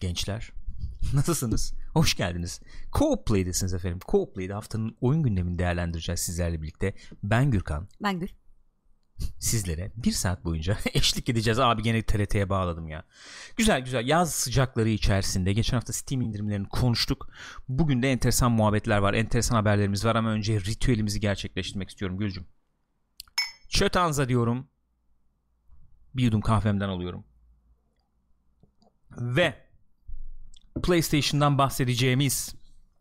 gençler. Nasılsınız? Hoş geldiniz. CoPlay'desiniz efendim. CoPlay'de haftanın oyun gündemini değerlendireceğiz sizlerle birlikte. Ben Gürkan. Ben Gül. Sizlere bir saat boyunca eşlik edeceğiz. Abi gene TRT'ye bağladım ya. Güzel güzel yaz sıcakları içerisinde geçen hafta Steam indirimlerini konuştuk. Bugün de enteresan muhabbetler var. Enteresan haberlerimiz var ama önce ritüelimizi gerçekleştirmek istiyorum Gülcüm. Çötanza diyorum. Bir yudum kahvemden alıyorum. Ve PlayStation'dan bahsedeceğimiz,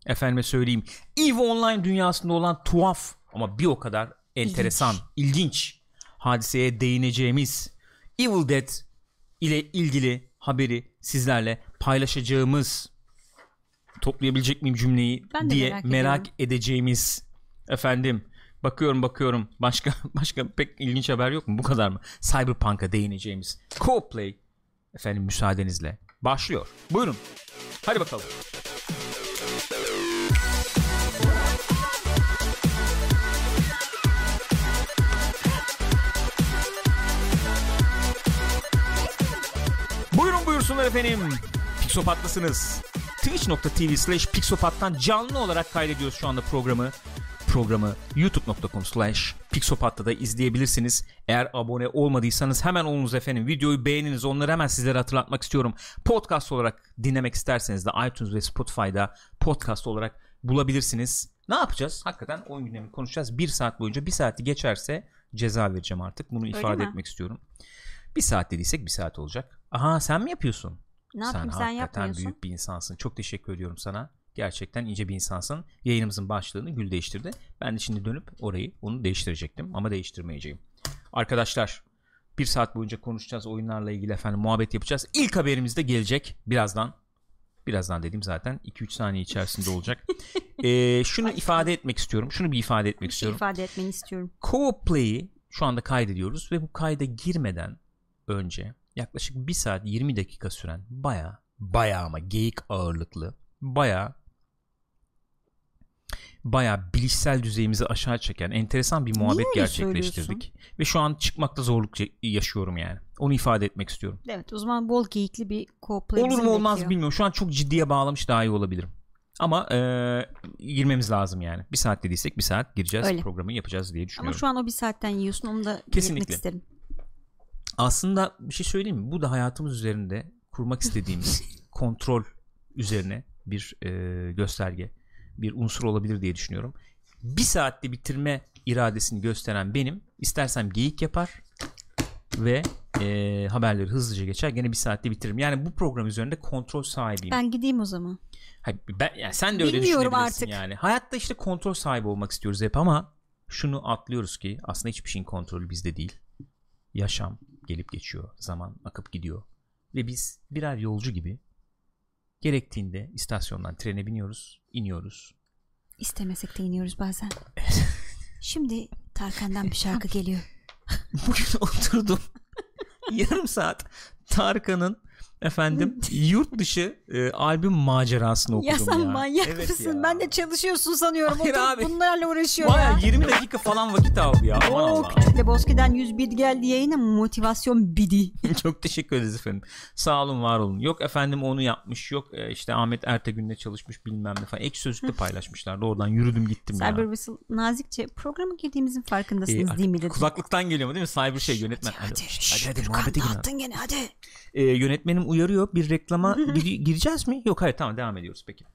efendime söyleyeyim, Eve Online dünyasında olan tuhaf ama bir o kadar enteresan, ilginç hadiseye değineceğimiz Evil Dead ile ilgili haberi sizlerle paylaşacağımız, toplayabilecek miyim cümleyi diye merak edeceğimiz efendim. Bakıyorum başka pek ilginç haber yok mu, bu kadar mı? Cyberpunk'a değineceğimiz CoPlay efendim müsaadenizle başlıyor. Buyurun. Hadi bakalım. Buyurun buyursunlar efendim. Pixopat'tasınız. Twitch.tv/Pixopat'tan canlı olarak kaydediyoruz şu anda programı. Programı youtube.com/pixopat'ta da izleyebilirsiniz. Eğer abone olmadıysanız hemen olunuz efendim. Videoyu beğeniniz. Onları hemen sizlere hatırlatmak istiyorum. Podcast olarak dinlemek isterseniz de iTunes ve Spotify'da podcast olarak bulabilirsiniz. Ne yapacağız? Hakikaten oyun gündemini konuşacağız. Bir saat boyunca, bir saati geçerse ceza vereceğim artık. Bunu öyle ifade etmek istiyorum. Bir saat dediysek bir saat olacak. Aha, sen mi yapıyorsun? Ne yapayım, sen yapmıyorsun. Büyük bir insansın. Çok teşekkür ediyorum sana. Gerçekten ince bir insansın. Yayınımızın başlığını Gül değiştirdi. Ben de şimdi dönüp onu değiştirecektim ama değiştirmeyeceğim. Arkadaşlar, bir saat boyunca konuşacağız oyunlarla ilgili efendim, muhabbet yapacağız. İlk haberimiz de gelecek birazdan. Birazdan dediğim zaten 2-3 saniye içerisinde olacak. Şunu bir ifade etmek istiyorum. İfade etmeni istiyorum. CoPlay'i şu anda kaydediyoruz ve bu kayda girmeden önce yaklaşık 1 saat 20 dakika süren baya ama geyik ağırlıklı, Baya bilişsel düzeyimizi aşağı çeken enteresan bir muhabbet gerçekleştirdik. Ve şu an çıkmakta zorluk yaşıyorum yani. Onu ifade etmek istiyorum. Evet, o zaman bol geyikli bir CoPlay. Olur mu olmaz bekliyor. Bilmiyorum. Şu an çok ciddiye bağlamış, daha iyi olabilirim. Ama girmemiz lazım yani. Bir saat dediysek bir saat gireceğiz. Öyle. Programı yapacağız diye düşünüyorum. Ama şu an o bir saatten yiyorsun, onu da belirtmek isterim. Aslında bir şey söyleyeyim mi? Bu da hayatımız üzerinde kurmak istediğimiz kontrol üzerine bir gösterge, bir unsur olabilir diye düşünüyorum. Bir saatte bitirme iradesini gösteren benim, istersem geyik yapar ve haberleri hızlıca geçer, gene bir saatte bitiririm. Yani bu program üzerinde kontrol sahibiyim. Ben gideyim o zaman. Hayır, yani sen de öyle düşünebilirsin yani. Hayatta işte kontrol sahibi olmak istiyoruz hep ama şunu atlıyoruz ki aslında hiçbir şeyin kontrolü bizde değil. Yaşam gelip geçiyor, zaman akıp gidiyor ve biz birer yolcu gibi gerektiğinde istasyondan trene biniyoruz, iniyoruz. İstemesek de iniyoruz bazen. Şimdi Tarkan'dan bir şarkı geliyor. Bugün oturdum. Yarım saat Tarkan'ın efendim yurt dışı albüm macerasını okudum ya. Ya sen manyak mısın? Ben de çalışıyorsun sanıyorum. Hayır abi. Bunlarla uğraşıyorum. Bayağı 20 dakika falan vakit aldı ya. Aman Allah. Küçükle Boske'den 101 geldi yayına, motivasyon bidi. Çok teşekkür ederiz efendim. Sağ olun, var olun. Yok efendim onu yapmış, yok işte Ahmet Ertegün'le çalışmış bilmem ne falan. Ekşi Sözlük'te paylaşmışlardı. Oradan yürüdüm gittim ya. Cyber Whistle nazikçe programı girdiğimizin farkındasınız değil mi? Kulaklıktan geliyor mu değil mi? Cyber yönetmen. Hadi muhabbete gidelim. Hadi. Yönetmenim uyarıyor. Bir reklama gireceğiz mi? Yok, hayır, tamam, devam ediyoruz peki.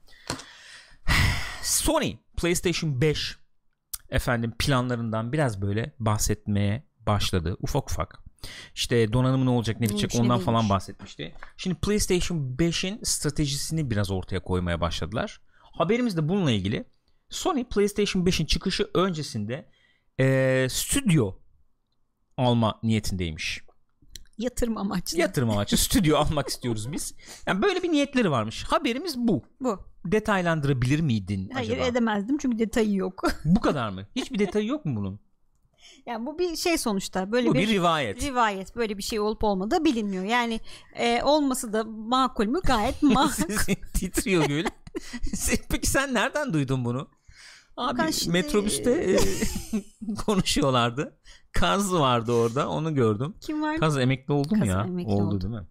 Sony PlayStation 5 efendim planlarından biraz böyle bahsetmeye başladı. Ufak ufak. İşte donanımı ne olacak, ne bitecek, ondan falan bahsetmişti. Şimdi PlayStation 5'in stratejisini biraz ortaya koymaya başladılar. Haberimiz de bununla ilgili. Sony PlayStation 5'in çıkışı öncesinde stüdyo alma niyetindeymiş. Yatırım amaçlı stüdyo almak istiyoruz biz. Yani böyle bir niyetleri varmış. Haberimiz bu. Detaylandırabilir miydin acaba? Hayır, edemezdim çünkü detayı yok. Bu kadar mı? Hiçbir detayı yok mu bunun? Yani bu bir şey sonuçta. Böyle bu bir rivayet. Rivayet. Böyle bir şey olup olmadığı bilinmiyor. Yani olması da makul mü? Gayet makul. Titriyor Gül. Peki sen nereden duydun bunu? Abi şimdi... metrobüste konuşuyorlardı. Kaz vardı orada, onu gördüm. Kim vardı? Kaz emekli oldu mu ya? Oldu değil mi?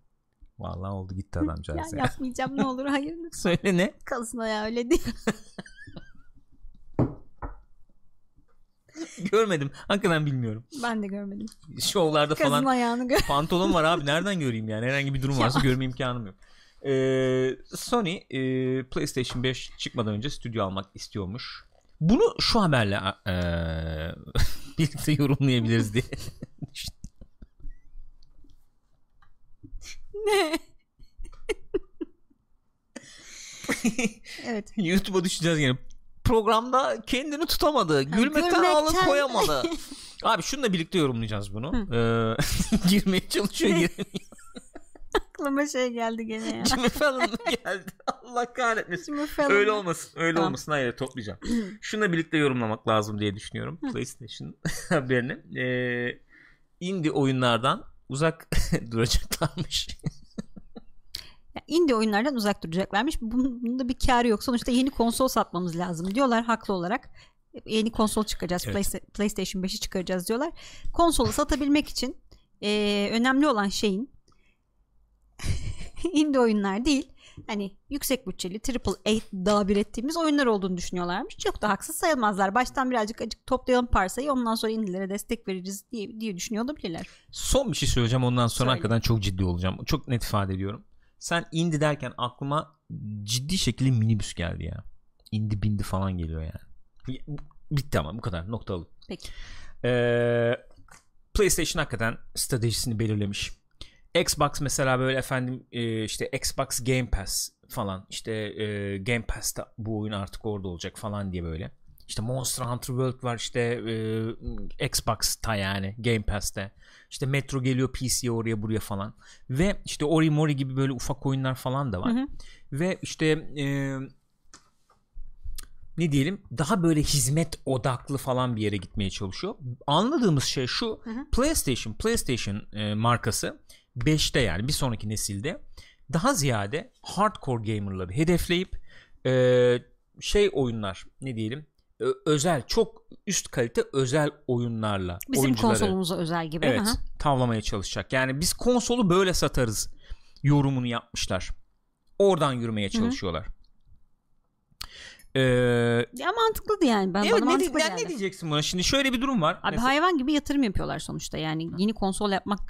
Vallahi oldu gitti adamcağız. Ya yapmayacağım ne olur, hayır lütfen. Söyle ne? Kalsın ayağı öyle değil. Görmedim. Hakikaten bilmiyorum. Ben de görmedim. Şovlarda kızın falan ayağını pantolon var abi. Nereden göreyim yani? Herhangi bir durum varsa görme imkanım yok. Sony PlayStation 5 çıkmadan önce stüdyo almak istiyormuş. Bunu şu haberle birlikte yorumlayabiliriz diye. Ne? Evet. YouTube'a düşeceğiz yine. Programda kendini tutamadı. Gülmekten ağlayıp koyamadı. Abi şununla birlikte yorumlayacağız bunu. Girmeye çalışıyor, giremiyor. Aklıma şey geldi gene ya. Jimmy Fallon geldi. Allah kahretmesin. Öyle olmasın. Öyle tamam. Olmasın. Hayır, toplayacağım. Şununla birlikte yorumlamak lazım diye düşünüyorum. PlayStation haberini. Indie oyunlardan uzak duracaklarmış. Indie oyunlardan uzak duracaklarmış. Bunun da bir kârı yok. Sonuçta yeni konsol satmamız lazım diyorlar haklı olarak. Yeni konsol çıkaracağız. Evet. PlayStation 5'i çıkaracağız diyorlar. Konsolu satabilmek için önemli olan şeyin indie oyunlar değil. Hani yüksek bütçeli AAA tabir ettiğimiz oyunlar olduğunu düşünüyorlarmış. Çok da haksız sayılmazlar. Baştan birazcık toplayalım parsayı, ondan sonra indilere destek veririz diye düşünüyor olabilirler. Son bir şey söyleyeceğim, ondan sonra hakikaten çok ciddi olacağım. Çok net ifade ediyorum. Sen indie derken aklıma ciddi şekilde minibüs geldi ya. İndi bindi falan geliyor yani. Bitti ama bu kadar. Nokta alıp. Peki. PlayStation hakikaten stratejisini belirlemiş. Xbox mesela böyle efendim işte Xbox Game Pass falan, işte Game Pass'ta bu oyun artık orada olacak falan diye böyle. İşte Monster Hunter World var işte Xbox'ta yani Game Pass'te. İşte Metro geliyor PC'ye, oraya buraya falan. Ve işte Ori Mori gibi böyle ufak oyunlar falan da var. Hı hı. Ve işte ne diyelim, daha böyle hizmet odaklı falan bir yere gitmeye çalışıyor. Anladığımız şey şu. Hı hı. PlayStation markası 5'te yani bir sonraki nesilde daha ziyade hardcore gamerları hedefleyip şey oyunlar, ne diyelim, özel, çok üst kalite özel oyunlarla bizim oyuncuları, konsolumuza özel gibi, evet, aha, tavlamaya çalışacak. Yani biz konsolu böyle satarız yorumunu yapmışlar. Oradan yürümeye çalışıyorlar. Ya mantıklıdı yani. Ben, evet, bana mantıklı geldi. Ne diyeceksin buna? Şimdi şöyle bir durum var. Abi mesela, hayvan gibi yatırım yapıyorlar sonuçta. Yani yeni konsol yapmak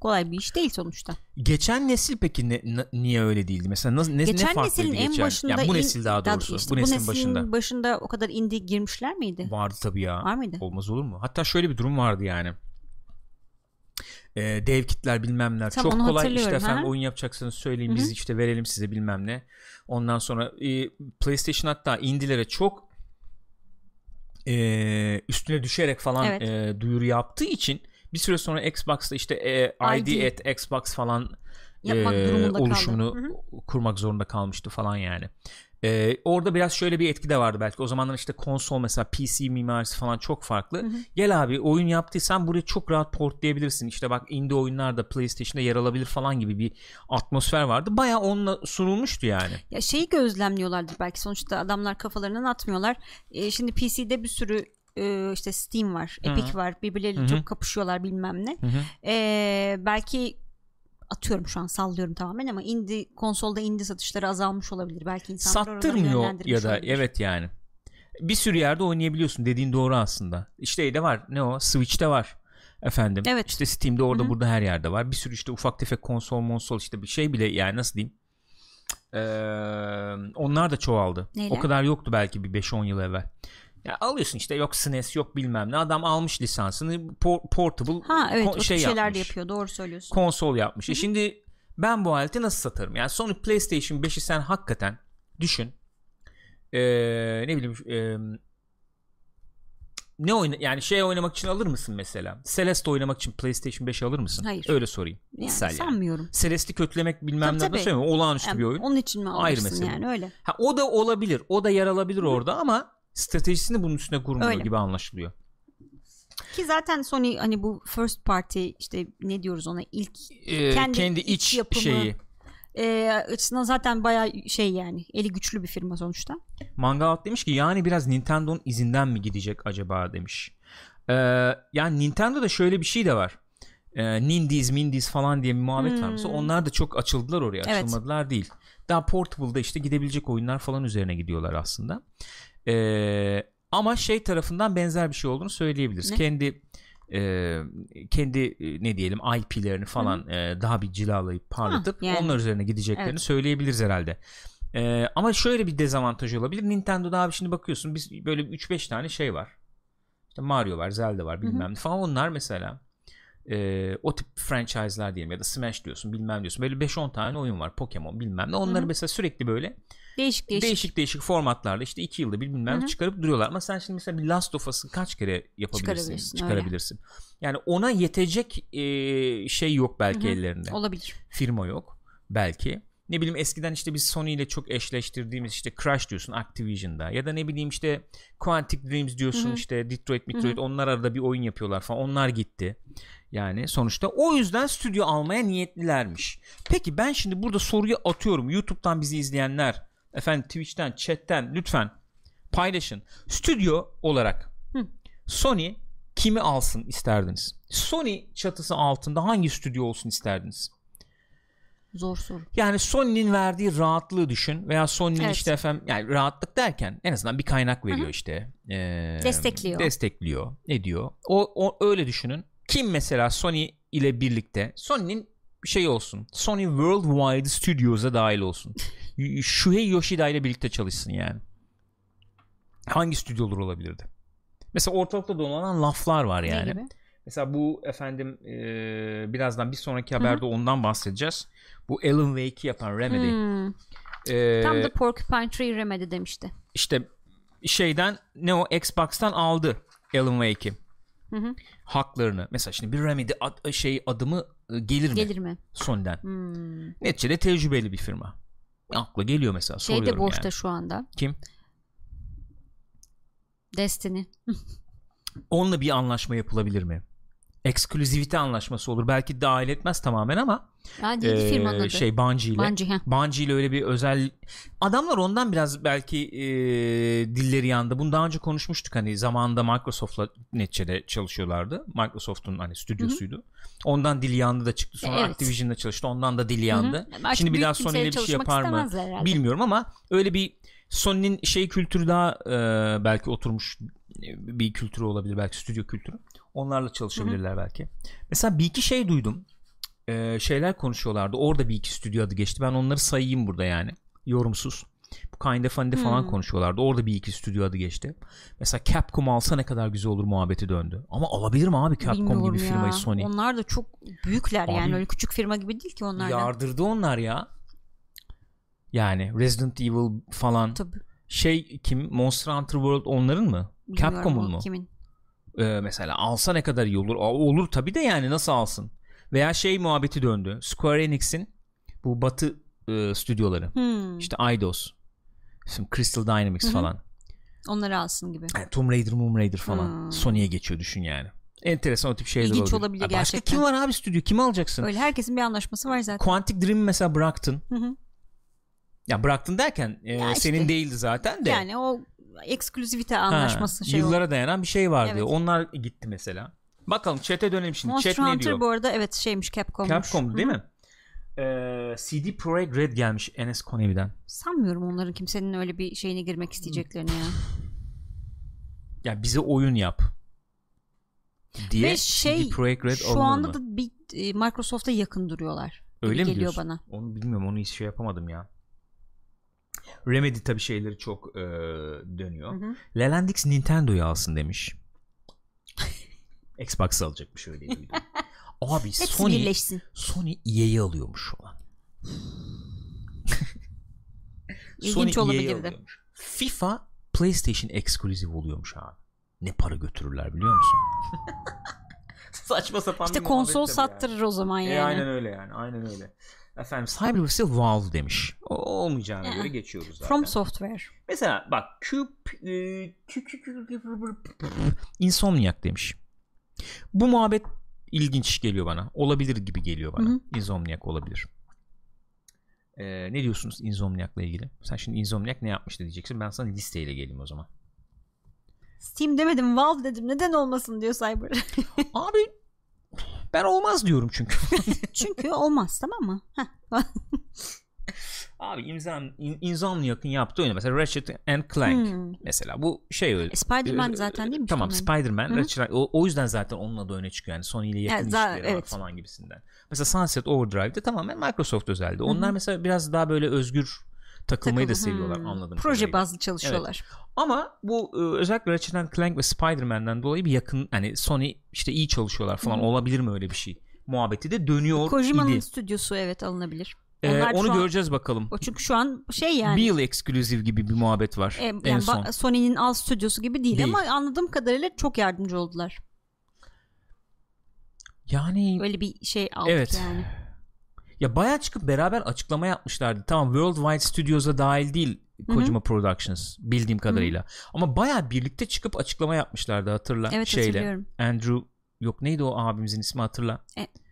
kolay bir iş değil sonuçta. Geçen nesil peki niye öyle değildi? Mesela ne farklıydı geçen? Yani bu nesil daha doğrusu. Işte, bu neslin başında o kadar indie girmişler miydi? Vardı tabii ya. Var mıydı? Olmaz olur mu? Hatta şöyle bir durum vardı yani. Dev kitler bilmem ne. Çok kolay işte efendim, oyun yapacaksanız söyleyin, hı-hı, biz işte verelim size bilmem ne. Ondan sonra PlayStation hatta indilere çok üstüne düşerek falan, evet, duyuru yaptığı için bir süre sonra Xbox'ta işte ID at Xbox falan oluşumunu kurmak zorunda kalmıştı falan yani. Orada biraz şöyle bir etki de vardı belki. O zamanlar işte konsol mesela PC mimarisi falan çok farklı. Hı hı. Gel abi, oyun yaptıysan buraya çok rahat portlayabilirsin. İşte bak indie oyunlar da PlayStation'da yer alabilir falan gibi bir atmosfer vardı. Bayağı onunla sunulmuştu yani. Ya şeyi gözlemliyorlardı belki, sonuçta adamlar kafalarından atmıyorlar. Şimdi PC'de bir sürü işte Steam var, Epic, hı-hı, var, birbirleriyle, hı-hı, çok kapışıyorlar bilmem ne. Belki atıyorum, şu an sallıyorum tamamen ama indie konsolda indie satışları azalmış olabilir. Belki insanlar sattırmıyor ya da olabilir. Evet yani. Bir sürü yerde oynayabiliyorsun, dediğin doğru aslında. İşte de var. Ne o? Switch'te var. Efendim. Evet. İşte Steam'de orada, hı-hı, burada her yerde var. Bir sürü işte ufak tefek konsol işte bir şey bile yani, nasıl diyeyim? Onlar da çoğaldı. Neyle? O kadar yoktu belki bir 5-10 yıl evvel. Ya alıyorsun işte, yok SNES, yok bilmem ne, adam almış lisansını portable, ha, evet, şey yapmış, yapıyor, doğru söylüyorsun, konsol yapmış. Şimdi ben bu halde nasıl satarım yani? Sony PlayStation 5'i sen hakikaten düşün, ne bileyim, ne yani şey oynamak için alır mısın mesela? Celeste oynamak için PlayStation 5'i alır mısın? Hayır. Öyle sorayım. Yani sanmıyorum. Celeste'i kötülemek bilmem ne nasıl, olağanüstü bir oyun. Onun için mi alırsın yani, öyle. Ha, o da olabilir, o da yer alabilir, hı, orada ama stratejisini bunun üstüne kurmuyor gibi anlaşılıyor. Ki zaten Sony hani bu first party, işte ne diyoruz ona, ilk kendi iç yapımı şeyi açısından zaten bayağı şey yani, eli güçlü bir firma sonuçta. Mangalat demiş ki yani biraz Nintendo'nun izinden mi gidecek acaba demiş. Yani Nintendo'da şöyle bir şey de var. Nindies falan diye bir muhabbet var mesela. Onlar da çok açıldılar oraya, açılmadılar değil. Daha portable'da işte gidebilecek oyunlar falan üzerine gidiyorlar aslında. Ama şey tarafından benzer bir şey olduğunu söyleyebiliriz. Ne? Kendi ne diyelim IP'lerini falan daha bir cilalayıp parlatıp yani onlar üzerine gideceklerini söyleyebiliriz herhalde. Ama şöyle bir dezavantaj olabilir. Nintendo'da abi şimdi bakıyorsun biz böyle 3-5 tane şey var. İşte Mario var, Zelda var, bilmem ne falan. Onlar mesela o tip franchise'lar diyelim ya da Smash diyorsun, bilmem diyorsun. Böyle 5-10 tane oyun var. Pokemon bilmem ne. Onları mesela sürekli böyle değişik formatlarda işte 2 yılda bir bilmem çıkarıp duruyorlar. Ama sen şimdi mesela bir Last of Us'ı kaç kere yapabilirsin? Çıkarabilirsin. Yani ona yetecek şey yok belki ellerinde. Olabilir. Firma yok belki. Ne bileyim eskiden işte biz Sony ile çok eşleştirdiğimiz işte Crash diyorsun Activision'da, ya da ne bileyim işte Quantic Dreams diyorsun işte Detroit. Onlar arada bir oyun yapıyorlar falan, onlar gitti. Yani sonuçta o yüzden stüdyo almaya niyetlilermiş. Peki ben şimdi burada soruyu atıyorum. YouTube'dan bizi izleyenler, efendim Twitch'ten, chat'ten lütfen paylaşın. Stüdyo olarak Sony kimi alsın isterdiniz? Sony çatısı altında hangi stüdyo olsun isterdiniz? Zor soru. Yani Sony'nin verdiği rahatlığı düşün veya Sony'nin işte efendim, yani rahatlık derken en azından bir kaynak veriyor işte. Destekliyor. Ediyor. O öyle düşünün. Kim mesela Sony ile birlikte Sony'nin şey olsun. Sony Worldwide Studios'a dahil olsun. Shuhei Yoshida ile birlikte çalışsın yani. Hangi stüdyolar olabilirdi? Mesela ortalıkta dolanan laflar var yani. Ne gibi? Mesela bu efendim birazdan bir sonraki haberde ondan bahsedeceğiz. Bu Alan Wake'i yapan Remedy. Tam da Porcupine Tree Remedy demişti. İşte şeyden ne o Xbox'tan aldı Alan Wake'i. Haklarını. Mesela şimdi bir Remedy adımı gelir mi? Sony'den. Neticede tecrübeli bir firma. Akla geliyor mesela. Soruyorum de boşta yani şu anda. Kim? Destiny. Onunla bir anlaşma yapılabilir mi? Eksklüzivite anlaşması olur. Belki dahil etmez tamamen ama yani Bungie ile öyle bir özel adamlar, ondan biraz belki dilleri yandı. Bunu daha önce konuşmuştuk. Hani zamanında Microsoft'la neticede çalışıyorlardı. Microsoft'un hani stüdyosuydu. Ondan dili yandı da çıktı. Sonra Activision'da çalıştı. Ondan da dili yandı. Şimdi bir daha Sony ile bir şey yapar mı bilmiyorum ama öyle bir Sony'nin şey kültürü daha belki oturmuş bir kültürü olabilir. Belki stüdyo kültürü. Onlarla çalışabilirler belki. Mesela bir iki şey duydum. Şeyler konuşuyorlardı. Orada bir iki stüdyo adı geçti. Ben onları sayayım burada yani. Yorumsuz. Bu Kind of Fun'de falan konuşuyorlardı. Orada bir iki stüdyo adı geçti. Mesela Capcom alsa ne kadar güzel olur muhabbeti döndü. Ama alabilir mi abi Capcom gibi firmayı Sony? Onlar da çok büyükler abi, yani. Öyle küçük firma gibi değil ki onlar. Yardırdı onlar ya. Yani Resident Evil falan. Tabii. Şey kim? Monster Hunter World onların mı? Bilmiyorum, Capcom'un mu? Kimin? Mesela alsa ne kadar iyi olur? Olur tabii de yani nasıl alsın? Veya şey muhabbeti döndü. Square Enix'in bu batı stüdyoları. İşte Eidos. Şimdi Crystal Dynamics falan. Onları alsın gibi. Yani Tomb Raider falan. Sony'ye geçiyor düşün yani. Enteresan o tip şeyler oluyor. İlginç olabilir gerçekten. Başka kim var abi stüdyo? Kimi alacaksın? Öyle herkesin bir anlaşması var zaten. Quantic Dream mesela bıraktın. Ya bıraktın derken ya işte, senin değildi zaten de. Yani o eksklüzivite anlaşması şey yıllara dayanan bir şey vardı. Evet. Onlar gitti mesela. Bakalım chat'e dönelim şimdi. Monster Chat Hunter ne diyor? Bu arada evet şeymiş, Capcom'muş. Capcom değil mi? CD Projekt Red gelmiş Enes Konemi'den. Sanmıyorum onların kimsenin öyle bir şeyine girmek isteyeceklerini ya. Ya bize oyun yap diye ve CD Projekt Red şu anda mı? Da bir Microsoft'a yakın duruyorlar. Öyle mi geliyor diyorsun? Bana. Onu bilmiyorum, onu hiç şey yapamadım ya. Remedy tabii şeyleri çok dönüyor. Lelandix Nintendo'yu alsın demiş. Xbox alacakmış öyle duydum. Abi Sony EA'yi alıyormuş şu an. İlginç olabilirdi. FIFA PlayStation ekskluziv oluyormuş abi. Ne para götürürler biliyor musun? Saçma sapan. İşte konsol sattırır yani o zaman yani. Aynen öyle yani. Aynen öyle. Efendim Cyberpunk Valve demiş. Olmayacağına göre geçiyoruz zaten. From Software. Mesela bak Insomniac demiş. Bu muhabbet ilginç geliyor bana. Olabilir gibi geliyor bana. Insomniac olabilir. Ne diyorsunuz Insomniac'la ilgili? Sen şimdi Insomniac ne yapmıştı diyeceksin. Ben sana listeyle geleyim o zaman. Steam demedim, Valve dedim. Neden olmasın diyor Cyber. Abi Ben olmaz diyorum çünkü. Çünkü olmaz, tamam mı? Abi Insomniac'ın yaptığı oyunu mesela Ratchet & Clank mesela bu şey öyle. Spider-Man zaten değil mi? Tamam, Spider-Man, Ratchet, o yüzden zaten onunla da öne çıkıyor yani Sony ile yakın işleri evet. falan gibisinden. Mesela Sunset Overdrive'de tamamen Microsoft özelde. Onlar mesela biraz daha böyle özgür takılmayı da seviyorlar anladım. Proje bazlı çalışıyorlar. Evet. Ama bu özellikle Ratchet & Clank ve Spider-Man'den dolayı bir yakın hani Sony işte iyi çalışıyorlar falan olabilir mi öyle bir şey? Muhabbeti de dönüyor. Kojima'nın stüdyosu evet alınabilir. Onu göreceğiz bakalım. O çünkü şu an şey yani. Bir yıl eksklusif gibi bir muhabbet var. Yani Sony'nin alt stüdyosu gibi değil ama anladığım kadarıyla çok yardımcı oldular. Yani. Öyle bir şey aldık evet. yani. Ya bayağı çıkıp beraber açıklama yapmışlardı. Tamam Worldwide Studios'a dahil değil Kojima Productions bildiğim kadarıyla. Ama bayağı birlikte çıkıp açıklama yapmışlardı hatırla. Evet şeyle. Hatırlıyorum. Andrew yok neydi o abimizin ismi hatırla.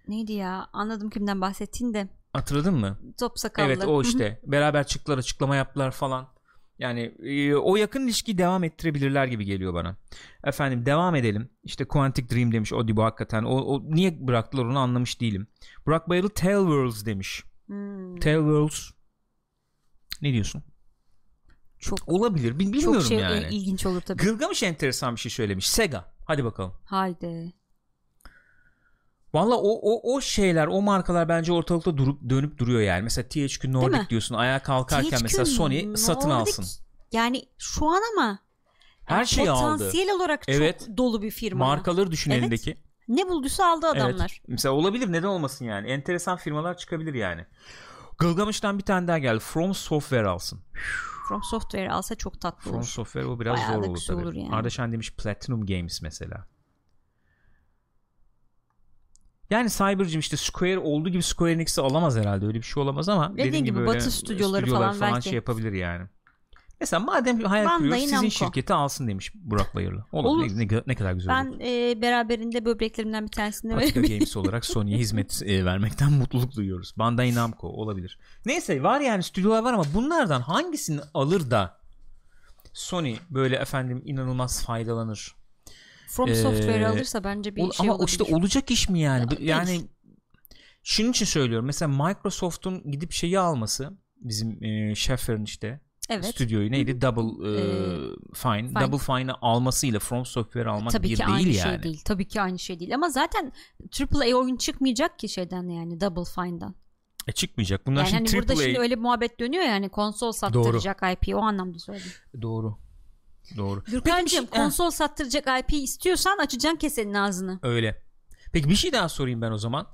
Neydi ya anladım kimden bahsettiğini de. Hatırladın mı? Top sakallı. Evet o işte. Beraber çıktılar açıklama yaptılar falan. Yani o yakın ilişkiyi devam ettirebilirler gibi geliyor bana. Efendim devam edelim. İşte Quantic Dream demiş Odibo hakikaten. O niye bıraktılar onu anlamış değilim. Burak Bayırlı Tale Worlds demiş. Tale Worlds. Ne diyorsun? Çok olabilir. Bilmiyorum çok şey, yani. İlginç olur tabii. Gılgamış enteresan bir şey söylemiş. Sega. Hadi bakalım. Haydi. Valla o şeyler, o markalar bence ortalıkta dönüp duruyor yani. Mesela THQ Nordic diyorsun, ayağa kalkarken THQ mesela Sony Nordic, satın alsın. Yani şu an ama her şeyi potansiyel aldı. Olarak çok dolu bir firma. Markaları düşün elindeki. Ne bulduysa aldı adamlar. Evet. Mesela olabilir, neden olmasın yani. Enteresan firmalar çıkabilir yani. Gılgamış'tan bir tane daha geldi. From Software alsın. From Software alsa çok tatlı olur. From Software o biraz bayağı zor olur tabii. Olur yani. Ardaşan demiş Platinum Games mesela. Yani Cybercim işte Square olduğu gibi Square Enix'i alamaz herhalde. Öyle bir şey olamaz ama dediğim gibi Batı stüdyoları falan belki. Şey yapabilir yani. Mesela madem hayal kuruyoruz sizin şirketi alsın demiş Burak Bayırlı. Olur. Ne kadar güzel olur. Ben beraberinde böbreklerimden bir tanesini Patika Games olarak Sony'ye hizmet vermekten mutluluk duyuyoruz. Bandai Namco olabilir. Neyse var yani stüdyolar var ama bunlardan hangisini alır da Sony böyle efendim inanılmaz faydalanır? From Software alırsa bence bir şey olabilir. Ama işte olacak iş mi yani? Yani şunun için söylüyorum. Mesela Microsoft'un gidip şeyi alması bizim Schaeffer'ın işte stüdyoyu neydi? Double Fine. Double Fine'ı almasıyla From Software almak tabii bir değil yani. Tabii ki aynı şey değil. Tabii ki aynı şey değil. Ama zaten AAA oyun çıkmayacak ki şeyden yani Double Fine'dan. Çıkmayacak. Bunlar yani şimdi hani AAA... Burada şimdi öyle muhabbet dönüyor yani konsol sattıracak IP'yi o anlamda söyledim. Doğru. Doğru. Gürkancığım konsol sattıracak IP istiyorsan açacaksın kesenin ağzını. Öyle. Peki bir şey daha sorayım ben o zaman.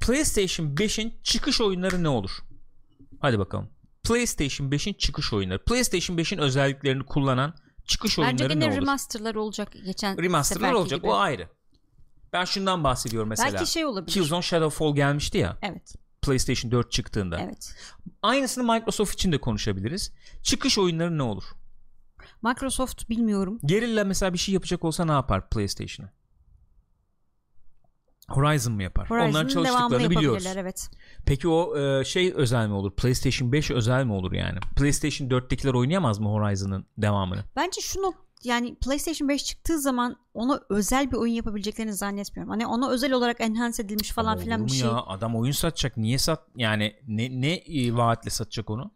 PlayStation 5'in çıkış oyunları ne olur? Hadi bakalım. PlayStation 5'in çıkış oyunları. PlayStation 5'in özelliklerini kullanan çıkış oyunları ne olur? Bence gene remasterlar olacak geçen remasterlar olacak gibi. O ayrı. Ben şundan bahsediyorum mesela. Belki şey olabilir. Killzone Shadowfall gelmişti ya. Evet. PlayStation 4 çıktığında. Evet. Aynısını Microsoft için de konuşabiliriz. Çıkış oyunları ne olur? Microsoft bilmiyorum. Guerrilla mesela bir şey yapacak olsa ne yapar PlayStation'a? Horizon mı yapar? Onların çalıştıklarını biliyoruz. Evet. Peki o şey özel mi olur? PlayStation 5 özel mi olur yani? PlayStation 4'tekiler oynayamaz mı Horizon'ın devamını? Bence şunu yani PlayStation 5 çıktığı zaman ona özel bir oyun yapabileceklerini zannetmiyorum. Hani ona özel olarak enhance edilmiş falan filan bir şey. Ya adam oyun satacak. Niye yani ne vaatle satacak onu?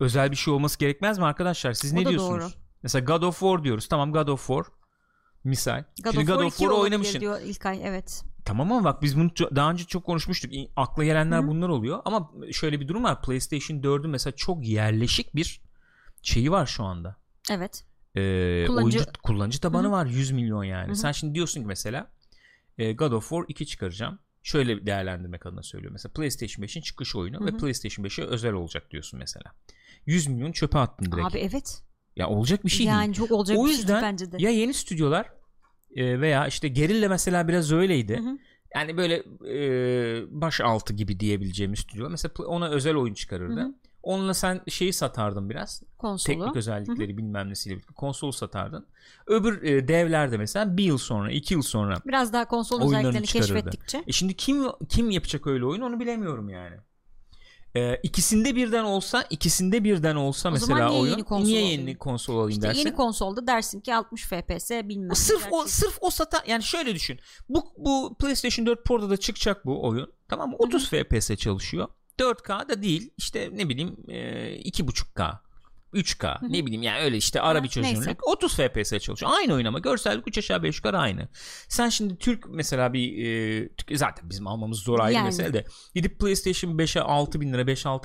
Özel bir şey olması gerekmez mi arkadaşlar? Siz ne diyorsunuz? Doğru. Mesela God of War diyoruz. Tamam God of War. Misal. God of War'ı oynamışsın. Diyor İlkay, evet. Tamam ama bak biz bunu daha önce çok konuşmuştuk. Akla gelenler bunlar oluyor. Ama şöyle bir durum var. PlayStation 4'ün mesela çok yerleşik bir şeyi var şu anda. Evet. Kullanıcı tabanı var. 100 milyon yani. Sen şimdi diyorsun ki mesela God of War 2 çıkaracağım. Şöyle bir değerlendirmek adına söylüyorum. Mesela PlayStation 5'in çıkış oyunu ve PlayStation 5'e özel olacak diyorsun mesela. 100 milyon çöpe attın direkt. Abi evet. Ya olacak bir şey yani değil. Yani çok olacak o bir şey değil bence de. O yüzden ya yeni stüdyolar veya işte Guerrilla mesela biraz öyleydi. Yani böyle baş altı gibi diyebileceğimiz stüdyolar. Mesela ona özel oyun çıkarırdı. Onunla sen şeyi satardın biraz. Konsolu. Teknik özellikleri bilmem nesiyle birlikte konsolu satardın. Öbür devlerde mesela 1 yıl sonra 2 yıl sonra biraz daha konsol özelliklerini çıkarırdı. Keşfettikçe. Şimdi kim yapacak öyle oyun onu bilemiyorum yani. İkisinde birden olsa, o mesela niye oyun niye yeni konsol alayım dersin? Yeni konsolda dersin ki 60 FPS bilmem. Sırf o satan, yani şöyle düşün. Bu PlayStation 4 Pro'da da çıkacak bu oyun. Tamam mı? 30 FPS çalışıyor. 4K da değil. İşte ne bileyim 2.5K, 3K, ne bileyim yani öyle işte ara bir çözünürlük. 30 FPS çalışıyor. Aynı oynama. Görsellik 3 aşağı 5 yukarı aynı. Sen şimdi Türk mesela bir zaten bizim almamız zor ayrı yani. Mesele de. Gidip PlayStation 5'e 5-6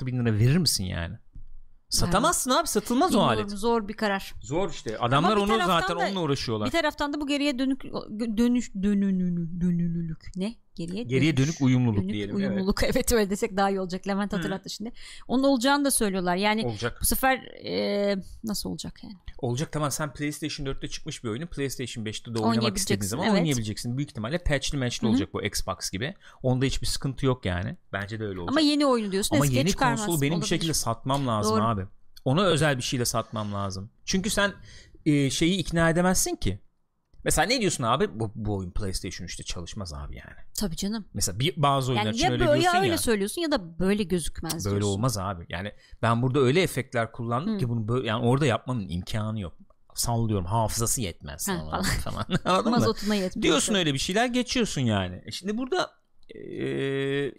bin lira verir misin yani? Satamazsın abi, satılmaz. Bilmiyorum, o alet. Zor bir karar. Zor işte. Adamlar onu zaten onunla uğraşıyorlar. Bir taraftan da bu geriye dönülülük ne? Geriye dönük uyumluluk diyelim. Uyumluluk, evet öyle desek daha iyi olacak. Levent hatırlattı şimdi. Onun olacağını da söylüyorlar. Yani olacak. Bu sefer nasıl olacak yani? Olacak, tamam. Sen PlayStation 4'te çıkmış bir oyunu PlayStation 5'te de oynamak istediğin zaman oynayabileceksin. Büyük ihtimalle patchli matchli olacak bu Xbox gibi. Onda hiçbir sıkıntı yok yani. Bence de öyle olacak. Ama yeni oyunu diyorsun. Ama yeni konsolu benim bir şekilde satmam lazım. Doğru. Abi. Ona özel bir şeyle satmam lazım. Çünkü sen şeyi ikna edemezsin ki. Mesela ne diyorsun abi? Bu oyun PlayStation 3'te çalışmaz abi yani. Tabii canım. Mesela bazı oyunlar yani için öyle diyorsun ya. Ya öyle söylüyorsun ya da böyle gözükmez diyorsun. Böyle olmaz abi. Yani ben burada öyle efektler kullandım ki bunu böyle, yani orada yapmanın imkanı yok. Sallıyorum, hafızası yetmez falan. Mazotuna yetmez. Diyorsun öyle bir şeyler, geçiyorsun yani. Şimdi burada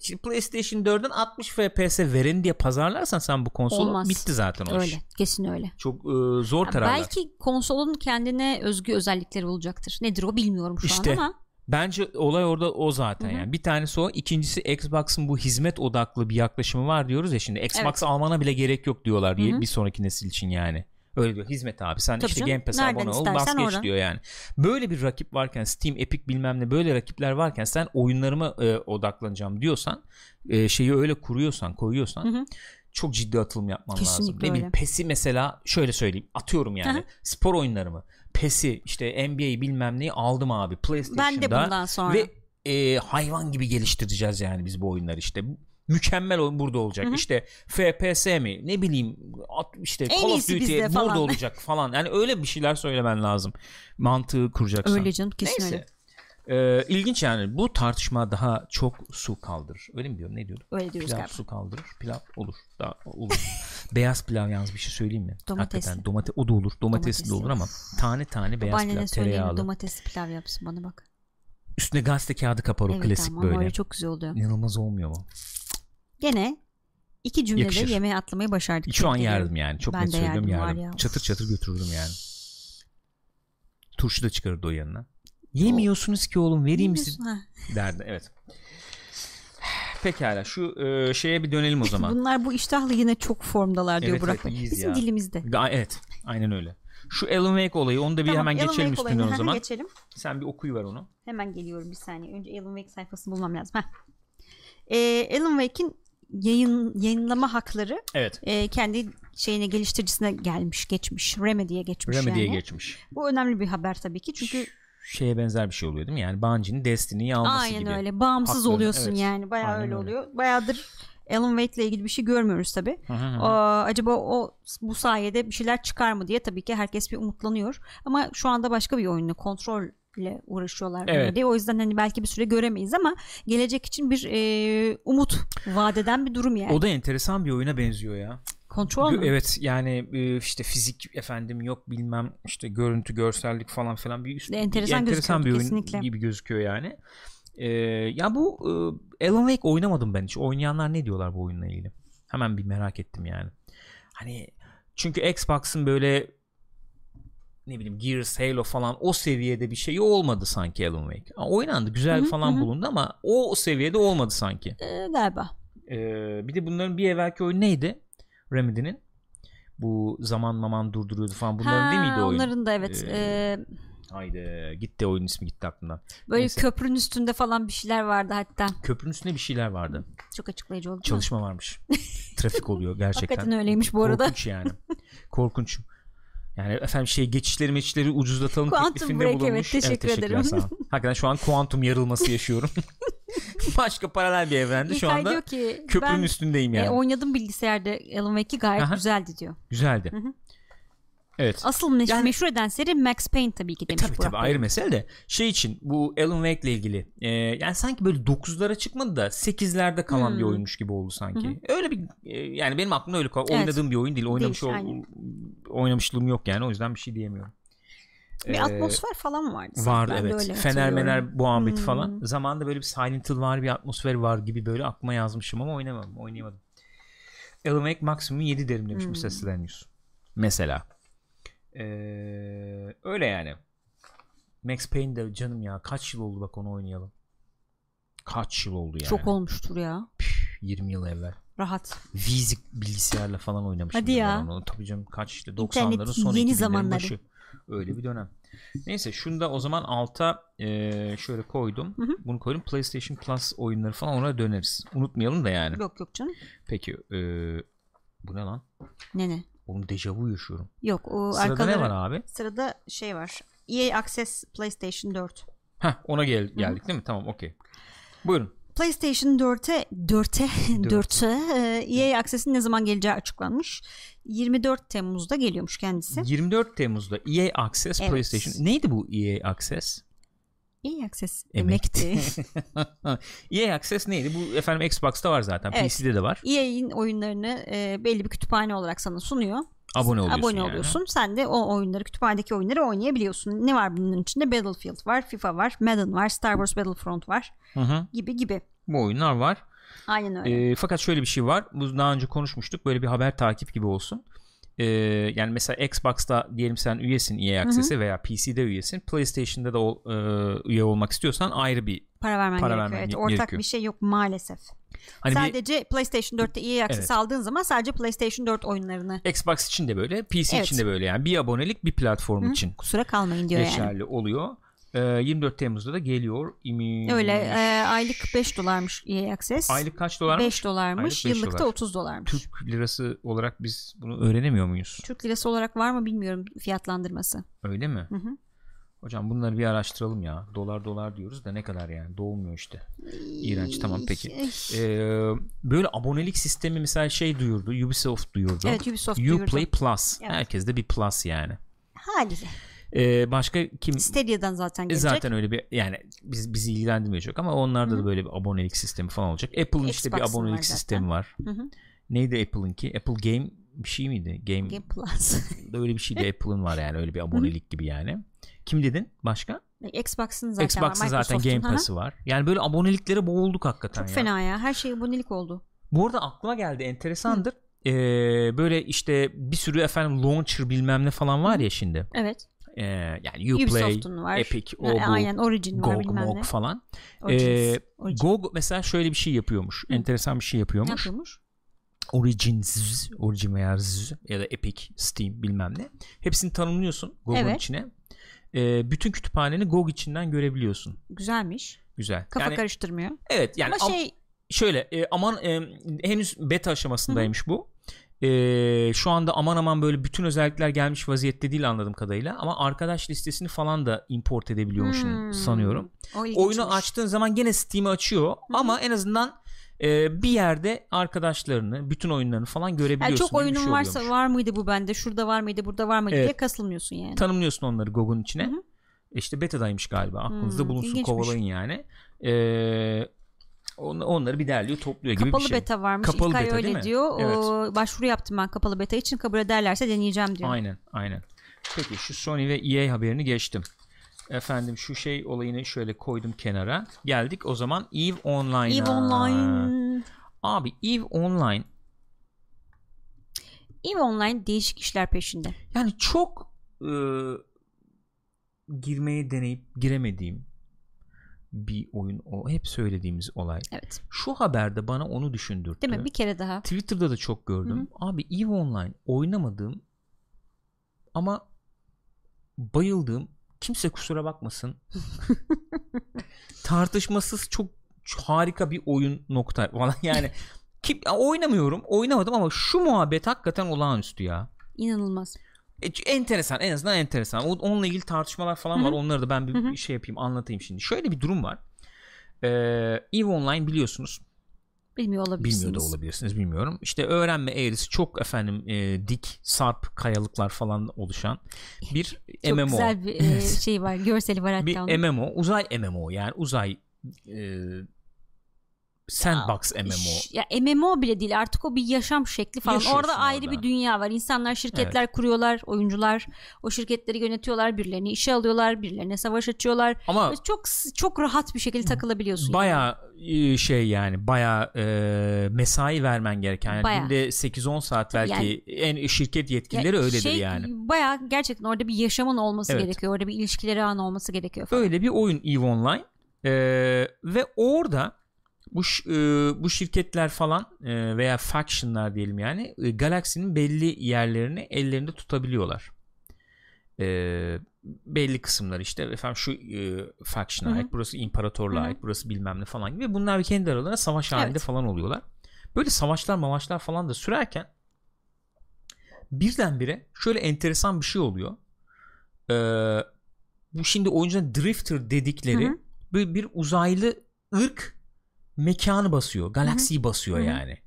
şimdi PlayStation 4'den 60 FPS verin diye pazarlarsan sen bu konsolu, olmaz. Bitti zaten o öyle, iş. Kesin öyle. Çok zor taraflar. Belki konsolun kendine özgü özellikleri olacaktır. Nedir o bilmiyorum şu an ama. Bence olay orada o zaten. Yani bir tanesi o. İkincisi Xbox'ın bu hizmet odaklı bir yaklaşımı var diyoruz ya şimdi. Xbox almana bile gerek yok diyorlar diye bir sonraki nesil için yani. Öyle diyor, hizmet abi sen tabii işte canım. Game Pass abone ol, bas geç diyor yani. Böyle bir rakip varken, Steam, Epic bilmem ne böyle rakipler varken sen oyunlarıma odaklanacağım diyorsan, şeyi öyle koyuyorsan çok ciddi atılım yapman kesinlikle lazım. Ne bileyim PES'i mesela şöyle söyleyeyim, atıyorum yani spor oyunlarımı, PES'i işte NBA'yi bilmem neyi aldım abi PlayStation'da ve hayvan gibi geliştireceğiz yani biz bu oyunları işte. Mükemmel oyun burada olacak. İşte FPS mi? Ne bileyim işte Call of Duty burada falan olacak falan. Yani öyle bir şeyler söylemen lazım. Mantığı kuracaksan. Öyle canım, kesin. Neyse. Öyle. İlginç yani. Bu tartışma daha çok su kaldırır. Öyle mi diyorum? Ne diyorum? Öyle diyoruz. Pilav galiba. Su kaldırır. Pilav olur. Daha olur. Beyaz pilav yalnız bir şey söyleyeyim mi? Domatesli. O da olur. Domatesli de olur ama tane beyaz pilav, tereyağlı. Domatesli pilav yapsın bana bak. Üstüne gazete kağıdı kapar o klasik tamam, böyle. Çok güzel oluyor. İnanılmaz olmuyor mu? Gene iki cümlede yakışır. Yemeğe atlamayı başardık. Şu an yerdim yani. Çok net söylüyorum, yerdim. Çatır çatır götürürdüm yani. Turşu da çıkarırdı o yanına. Yemiyorsunuz ki oğlum, vereyim size derdi. Evet. Pekala şu şeye bir dönelim o zaman. Bunlar bu iştahla yine çok formdalar diyor Burak. Evet, bizim ya. Dilimizde. Evet aynen öyle. Şu Alan Wake olayı, onu da bir hemen geçelim üstünden o zaman. Geçelim. Sen bir okuyuver onu. Hemen geliyorum, bir saniye. Önce Alan Wake sayfasını bulmam lazım. Alan Wake'in yayınlama hakları kendi şeyine, geliştiricisine geçmiş. Remedy'ye geçmiş. Bu önemli bir haber tabii ki çünkü şeye benzer bir şey oluyor değil mi? Yani Bungie'nin Destiny'yi alması gibi. Aynen öyle. Bağımsız hakları. Oluyorsun yani. Bayağı öyle oluyor. Bayağıdır Alan Wake'le ilgili bir şey görmüyoruz tabii. Acaba bu sayede bir şeyler çıkar mı diye tabii ki herkes bir umutlanıyor. Ama şu anda başka bir oyunla, kontrolle uğraşıyorlar diye. O yüzden hani belki bir süre göremeyiz ama gelecek için bir umut vadeden bir durum yani. O da enteresan bir oyuna benziyor ya. Kontrol mu? Evet yani işte fizik efendim yok bilmem işte görüntü, görsellik falan filan bir enteresan bir oyun kesinlikle. Gibi gözüküyor yani. Ya bu Alan Wake oynamadım ben hiç. Oynayanlar ne diyorlar bu oyunla ilgili? Hemen bir merak ettim yani. Hani çünkü Xbox'ın böyle ne bileyim Gears, Halo falan o seviyede bir şey olmadı sanki Alan Wake. Oynandı, güzel falan bulundu ama o seviyede olmadı sanki. Galiba. Bir de bunların bir evvelki oyun neydi? Remedy'nin. Bu zaman durduruyordu falan. Bunların değil miydi oyun? Onların da evet. Haydi gitti, oyun ismi gitti aklımdan. Böyle neyse. Köprünün üstünde falan bir şeyler vardı hatta. Köprünün üstünde bir şeyler vardı. Çok açıklayıcı oldu. Çalışma varmış. Trafik oluyor gerçekten. Hakikaten öyleymiş bu arada. Korkunç yani. Korkunç. Yani efendim geçişleri ucuzlatalım teklifinde bulunmuş. Evet, teşekkür ederim. Sana. Hakikaten şu an kuantum yarılması yaşıyorum. Başka paralel bir evrende şu anda ki, köprünün üstündeyim yani. Oynadım bilgisayarda Alan Wake'i gayet güzeldi diyor. Güzeldi. Evet. Asıl meşhur eden seri Max Payne tabii ki demiş. Tabii ayrı mesele de şey için bu Alan Wake ile ilgili yani sanki böyle 9'lara çıkmadı da 8'lerde kalan bir oyunmuş gibi oldu sanki. Öyle bir yani benim aklımda öyle oynadığım bir oyun değil. Oynamışlığım yok yani, o yüzden bir şey diyemiyorum. Bir atmosfer falan vardı. Vardı evet. Fener bu ambit falan. Zamanında böyle bir Silent Hill var, bir atmosfer var gibi böyle aklıma yazmışım ama oynayamadım. Alan Wake maksimum 7 derim demiş bu sesleniyorsun. Mesela. Öyle yani. Max Payne de canım ya, kaç yıl oldu bak onu oynayalım. Kaç yıl oldu yani. Çok olmuştur ya. 20 yıl evvel. Rahat. Vizik bilgisayarla falan oynamıştım. Hadi ya. Onu. Tabii canım kaç işte 90'ların sonu, 2000'lerin başı. Öyle bir dönem. Neyse şunu da o zaman alta şöyle koydum. Bunu koydum. PlayStation Plus oyunları falan, ona döneriz. Unutmayalım da yani. Yok canım. Peki bu ne lan? Ne? Oğlum dejavu yaşıyorum. Yok o sırada arkaları, ne var abi? Sırada şey var. EA Access PlayStation 4. Heh, ona geldik değil mi? Tamam, okey. Buyurun. PlayStation 4'e EA Access'in ne zaman geleceği açıklanmış. 24 Temmuz'da geliyormuş kendisi. 24 Temmuz'da EA Access PlayStation. Neydi bu EA Access? EA Access emekti. EA Access neydi? Bu efendim Xbox'ta var zaten. Evet. PC'de de var. EA'in oyunlarını belli bir kütüphane olarak sana sunuyor. Abone oluyorsun. Yani. Sen de o oyunları, kütüphanedeki oyunları oynayabiliyorsun. Ne var bunun içinde? Battlefield var, FIFA var, Madden var, Star Wars Battlefront var. Gibi. Bu oyunlar var. Aynen öyle. Fakat şöyle bir şey var. Bunu daha önce konuşmuştuk. Böyle bir haber takip gibi olsun. Yani mesela Xbox'ta diyelim sen üyesin EA Access'e veya PC'de üyesin. PlayStation'da da üye olmak istiyorsan ayrı bir para vermen gerekiyor. Evet, ortak bir şey yok maalesef. Hani sadece PlayStation 4'te EA Access aldığın zaman sadece PlayStation 4 oyunlarını. Xbox için de böyle, PC için de böyle yani bir abonelik bir platform için. Kusura kalmayın diyor geçerli yani. Geçerli oluyor. 24 Temmuz'da da geliyor imiş. Öyle aylık $5'mış EA Access. Aylık kaç dolarmış? $5, yıllık da $30. Türk lirası olarak biz bunu öğrenemiyor muyuz? Türk lirası olarak var mı bilmiyorum fiyatlandırması. Öyle mi? Hocam bunları bir araştıralım ya. Dolar diyoruz da ne kadar yani, doğmuyor işte. İğrenç. Tamam peki. Böyle abonelik sistemi mesela şey duyurdu, Ubisoft duyurdu. Evet, Ubisoft duyurdu. Uplay Plus. Evet. Herkes de bir plus yani. Haliyle. Başka kim? Stadia'dan zaten gelecek. Zaten öyle bir yani bizi ilgilendirmiyor çok ama onlarda da böyle bir abonelik sistemi falan olacak. Apple'ın işte bir abonelik sistemi var. Neydi Apple'ınki? Apple Game bir şey miydi? Game Plus. Öyle bir şey de Apple'ın var yani, öyle bir abonelik gibi yani. Kim dedin? Başka? Xbox'ın zaten Game Pass'ı var. Yani böyle aboneliklere boğulduk hakikaten. Çok fena ya. Her şey abonelik oldu. Bu arada aklıma geldi, enteresandır. Böyle işte bir sürü efendim launcher bilmem ne falan var ya şimdi. Evet. Yani Uplay, Epic, GOG falan. GOG mesela şöyle bir şey yapıyormuş. Enteresan bir şey yapıyormuş. Origin ya da Epic, Steam bilmem ne. Hepsini tanımlıyorsun GOG'un içine. Bütün kütüphaneni GOG içinden görebiliyorsun. Güzelmiş. Güzel. Kafa yani, karıştırmıyor. Evet yani ama henüz beta aşamasındaymış bu. Şu anda aman böyle bütün özellikler gelmiş vaziyette değil anladığım kadarıyla, ama arkadaş listesini falan da import edebiliyormuş sanıyorum. Oyunu açtığın zaman gene Steam'i açıyor ama en azından bir yerde arkadaşlarını, bütün oyunlarını falan görebiliyorsun. Yani çok oyunun varsa var mıydı bu bende, şurada var mıydı, burada var mıydı diye kasılmıyorsun yani. Tanımlıyorsun onları GOG'un içine. İşte beta'daymış galiba, aklınızda bulunsun. İlginçmiş. Kovalayın yani. Onları bir derliyor, topluyor gibi bir şey. Kapalı beta varmış. Kapalı beta öyle diyor. Evet. Başvuru yaptım ben kapalı beta için. Kabul ederlerse deneyeceğim diyor. Aynen. Peki şu Sony ve EA haberini geçtim. Efendim şu şey olayını şöyle koydum kenara. Geldik o zaman Eve Online'a. Abi Eve Online değişik işler peşinde. Yani çok girmeye deneyip giremediğim bir oyun, o hep söylediğimiz olay. Evet. Şu haberde bana onu düşündürttü. Değil mi? Bir kere daha. Twitter'da da çok gördüm. Abi EVE Online oynamadığım ama bayıldığım, kimse kusura bakmasın, tartışmasız çok harika bir oyun nokta falan yani. Oynamadım ama şu muhabbet hakikaten olağanüstü ya. İnanılmaz. Enteresan, en azından enteresan. Onunla ilgili tartışmalar falan var. Onları da ben bir şey yapayım, anlatayım şimdi. Şöyle bir durum var. EVE Online biliyorsunuz Bilmiyor olabilirsiniz. Bilmiyor da olabilirsiniz, bilmiyorum. İşte öğrenme eğrisi çok efendim dik, sarp kayalıklar falan oluşan bir çok MMO. Çok güzel bir şey var, görseli var hatta. Bir onun. MMO, uzay MMO, yani uzay sandbox MMO. Ya MMO bile değil artık, o bir yaşam şekli falan. Orada ayrı bir dünya var. İnsanlar şirketler kuruyorlar, oyuncular o şirketleri yönetiyorlar, birilerini işe alıyorlar, birilerine savaş açıyorlar. Ama ve çok çok rahat bir şekilde takılabiliyorsun. Bayağı yani. Bayağı mesai vermen gereken. Yani günde 8-10 saat belki en şirket yetkilileri öyledir yani. Bayağı gerçekten orada bir yaşamın olması gerekiyor. Orada bir ilişkileri ağın olması gerekiyor falan. Öyle bir oyun EVE Online. Ve orada bu şirketler falan veya factionlar diyelim, yani galaksinin belli yerlerini ellerinde tutabiliyorlar. Belli kısımlar işte efendim şu faction'a ait, burası imparatorluğa ait, burası bilmem ne falan gibi. Bunlar kendi aralarında savaş halinde falan oluyorlar. Böyle savaşlar mavaşlar falan da sürerken birdenbire şöyle enteresan bir şey oluyor. Bu şimdi oyuncuların drifter dedikleri böyle bir uzaylı ırk mekanı basıyor, galaksiyi basıyor yani.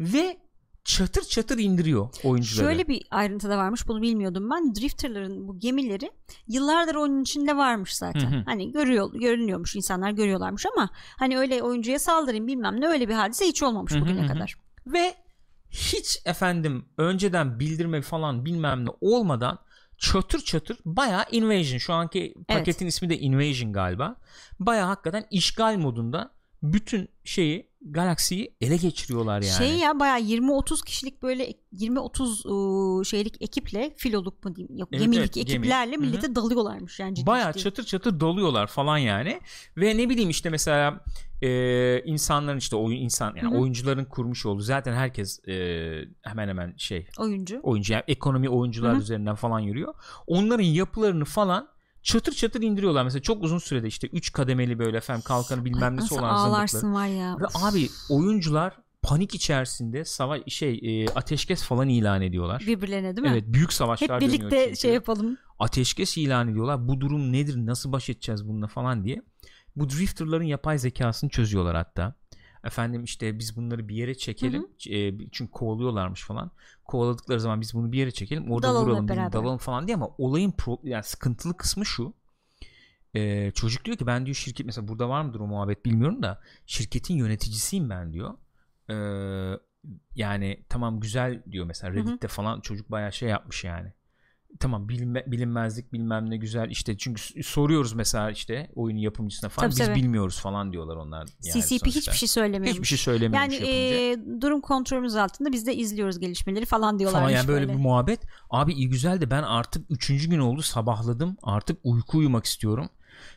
Ve çatır çatır indiriyor oyuncuları. Şöyle bir ayrıntı da varmış, bunu bilmiyordum ben. Drifter'ların bu gemileri yıllardır oyunun içinde varmış zaten. Hani görünüyormuş, insanlar görüyorlarmış ama hani öyle oyuncuya saldırayım bilmem ne, öyle bir hadise hiç olmamış bugüne kadar. Ve hiç efendim önceden bildirme falan bilmem ne olmadan çatır çatır bayağı invasion, şu anki paketin ismi de invasion galiba. Bayağı hakikaten işgal modunda bütün şeyi, galaksiyi ele geçiriyorlar yani. Bayağı 20-30 kişilik böyle 20-30 şeylik ekiple, filoluk mu diyeyim, yok gemilik ekiplerle millete dalıyorlarmış yani. Bayağı çatır çatır dalıyorlar falan yani. Ve ne bileyim işte mesela insanların işte yani oyuncuların kurmuş olduğu, zaten herkes hemen hemen oyuncu yani ekonomi oyuncular üzerinden falan yürüyor. Onların yapılarını falan çatır çatır indiriyorlar. Mesela çok uzun sürede işte 3 kademeli böyle efendim kalkanı bilmem nesi olan zındıkları. Ağlarsın var ya. Ve abi oyuncular panik içerisinde savaş ateşkes falan ilan ediyorlar. Birbirlerine değil mi? Evet, büyük savaşlar dönüyor. Hep birlikte yapalım. Ateşkes ilan ediyorlar. Bu durum nedir? Nasıl baş edeceğiz bununla falan diye. Bu drifterların yapay zekasını çözüyorlar hatta. Efendim işte biz bunları bir yere çekelim. Çünkü kovalıyorlarmış falan. Kovaladıkları zaman biz bunu bir yere çekelim. Orada dalalım falan diye. Ama olayın yani sıkıntılı kısmı şu. Çocuk diyor ki ben diyor şirket, mesela burada var mıdır o muhabbet bilmiyorum da, şirketin yöneticisiyim ben diyor. Yani tamam güzel diyor, mesela Reddit'te falan çocuk bayağı yapmış yani. Tamam bilinmezlik bilmem ne güzel işte, çünkü soruyoruz mesela işte oyunun yapımcısına falan, biz bilmiyoruz falan diyorlar onlar. Yani CCP hiçbir şey söylemiyor. Hiçbir şey söylemiyor. Yani durum kontrolümüz altında, biz de izliyoruz gelişmeleri falan diyorlar. Falan yani böyle bir muhabbet. Abi iyi güzel de ben artık 3. gün oldu, sabahladım, artık uyku uyumak istiyorum.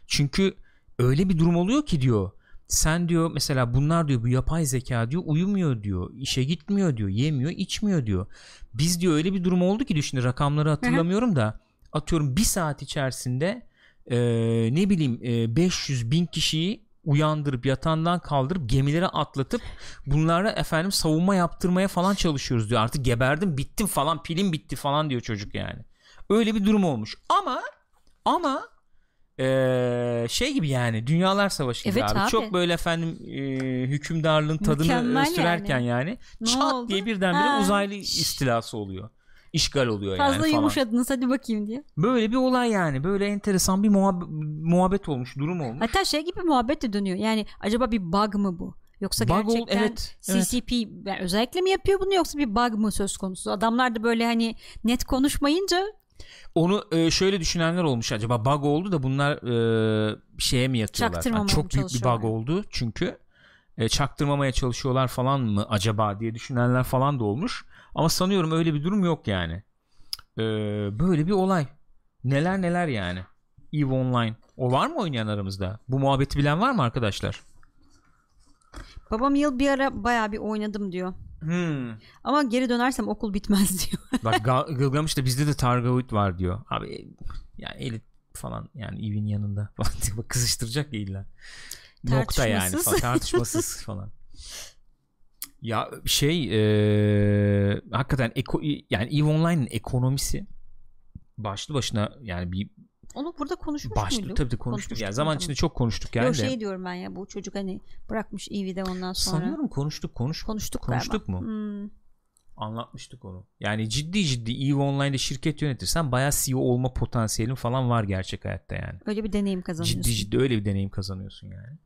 Çünkü öyle bir durum oluyor ki diyor. Sen diyor mesela bunlar diyor, bu yapay zeka diyor uyumuyor diyor, işe gitmiyor diyor, yemiyor içmiyor diyor. Biz diyor öyle bir durum oldu ki diyor, şimdi rakamları hatırlamıyorum da atıyorum bir saat içerisinde ne bileyim 500.000 kişiyi uyandırıp yatandan kaldırıp gemilere atlatıp bunlara efendim savunma yaptırmaya falan çalışıyoruz diyor. Artık geberdim, bittim falan, pilim bitti falan diyor çocuk yani. Öyle bir durum olmuş ama şey gibi yani, Dünyalar Savaşı gibi abi. Çok böyle efendim hükümdarlığın tadını sürerken yani çat oldu? Diye birdenbire uzaylı istilası oluyor. İşgal oluyor fazla yani. Fazla yumuşadınız hadi bakayım diye. Böyle bir olay yani. Böyle enteresan bir muhabbet olmuş, durum olmuş. Hatta gibi muhabbet de dönüyor. Yani acaba bir bug mı bu? Yoksa gerçekten CCP yani özellikle mi yapıyor bunu, yoksa bir bug mı söz konusu? Adamlar da böyle hani net konuşmayınca onu şöyle düşünenler olmuş, acaba bug oldu da bunlar şeye mi yatıyorlar? Yani çok büyük bir bug oldu çünkü çaktırmamaya çalışıyorlar falan mı acaba diye düşünenler falan da olmuş. Ama sanıyorum öyle bir durum yok yani. Böyle bir olay. Neler neler yani. EVE Online. O var mı oynayan aramızda? Bu muhabbeti bilen var mı arkadaşlar? Babam yıl bir ara bayağı bir oynadım diyor. Ama geri dönersem okul bitmez diyor. Bak Gılgamış'ta bizde de Targavut var diyor. Abi yani elit falan yani evin yanında. Bak kızıştıracak ya illa. Nokta yani falan, tartışmasız falan. Ya hakikaten yani EVE Online'ın ekonomisi başlı başına yani bir Onu burada konuşmuş muyduk? Tabii de konuştuk. Ya zaman içinde çok konuştuk yani. Yok şey diyorum ben ya, bu çocuk hani bırakmış Eve'de ondan sonra. Sanıyorum konuştuk mu? Hmm. Anlatmıştık onu. Yani ciddi Eve Online'da şirket yönetirsen bayağı CEO olma potansiyelin falan var gerçek hayatta yani. Öyle bir deneyim kazanıyorsun. Ciddi öyle bir deneyim kazanıyorsun yani.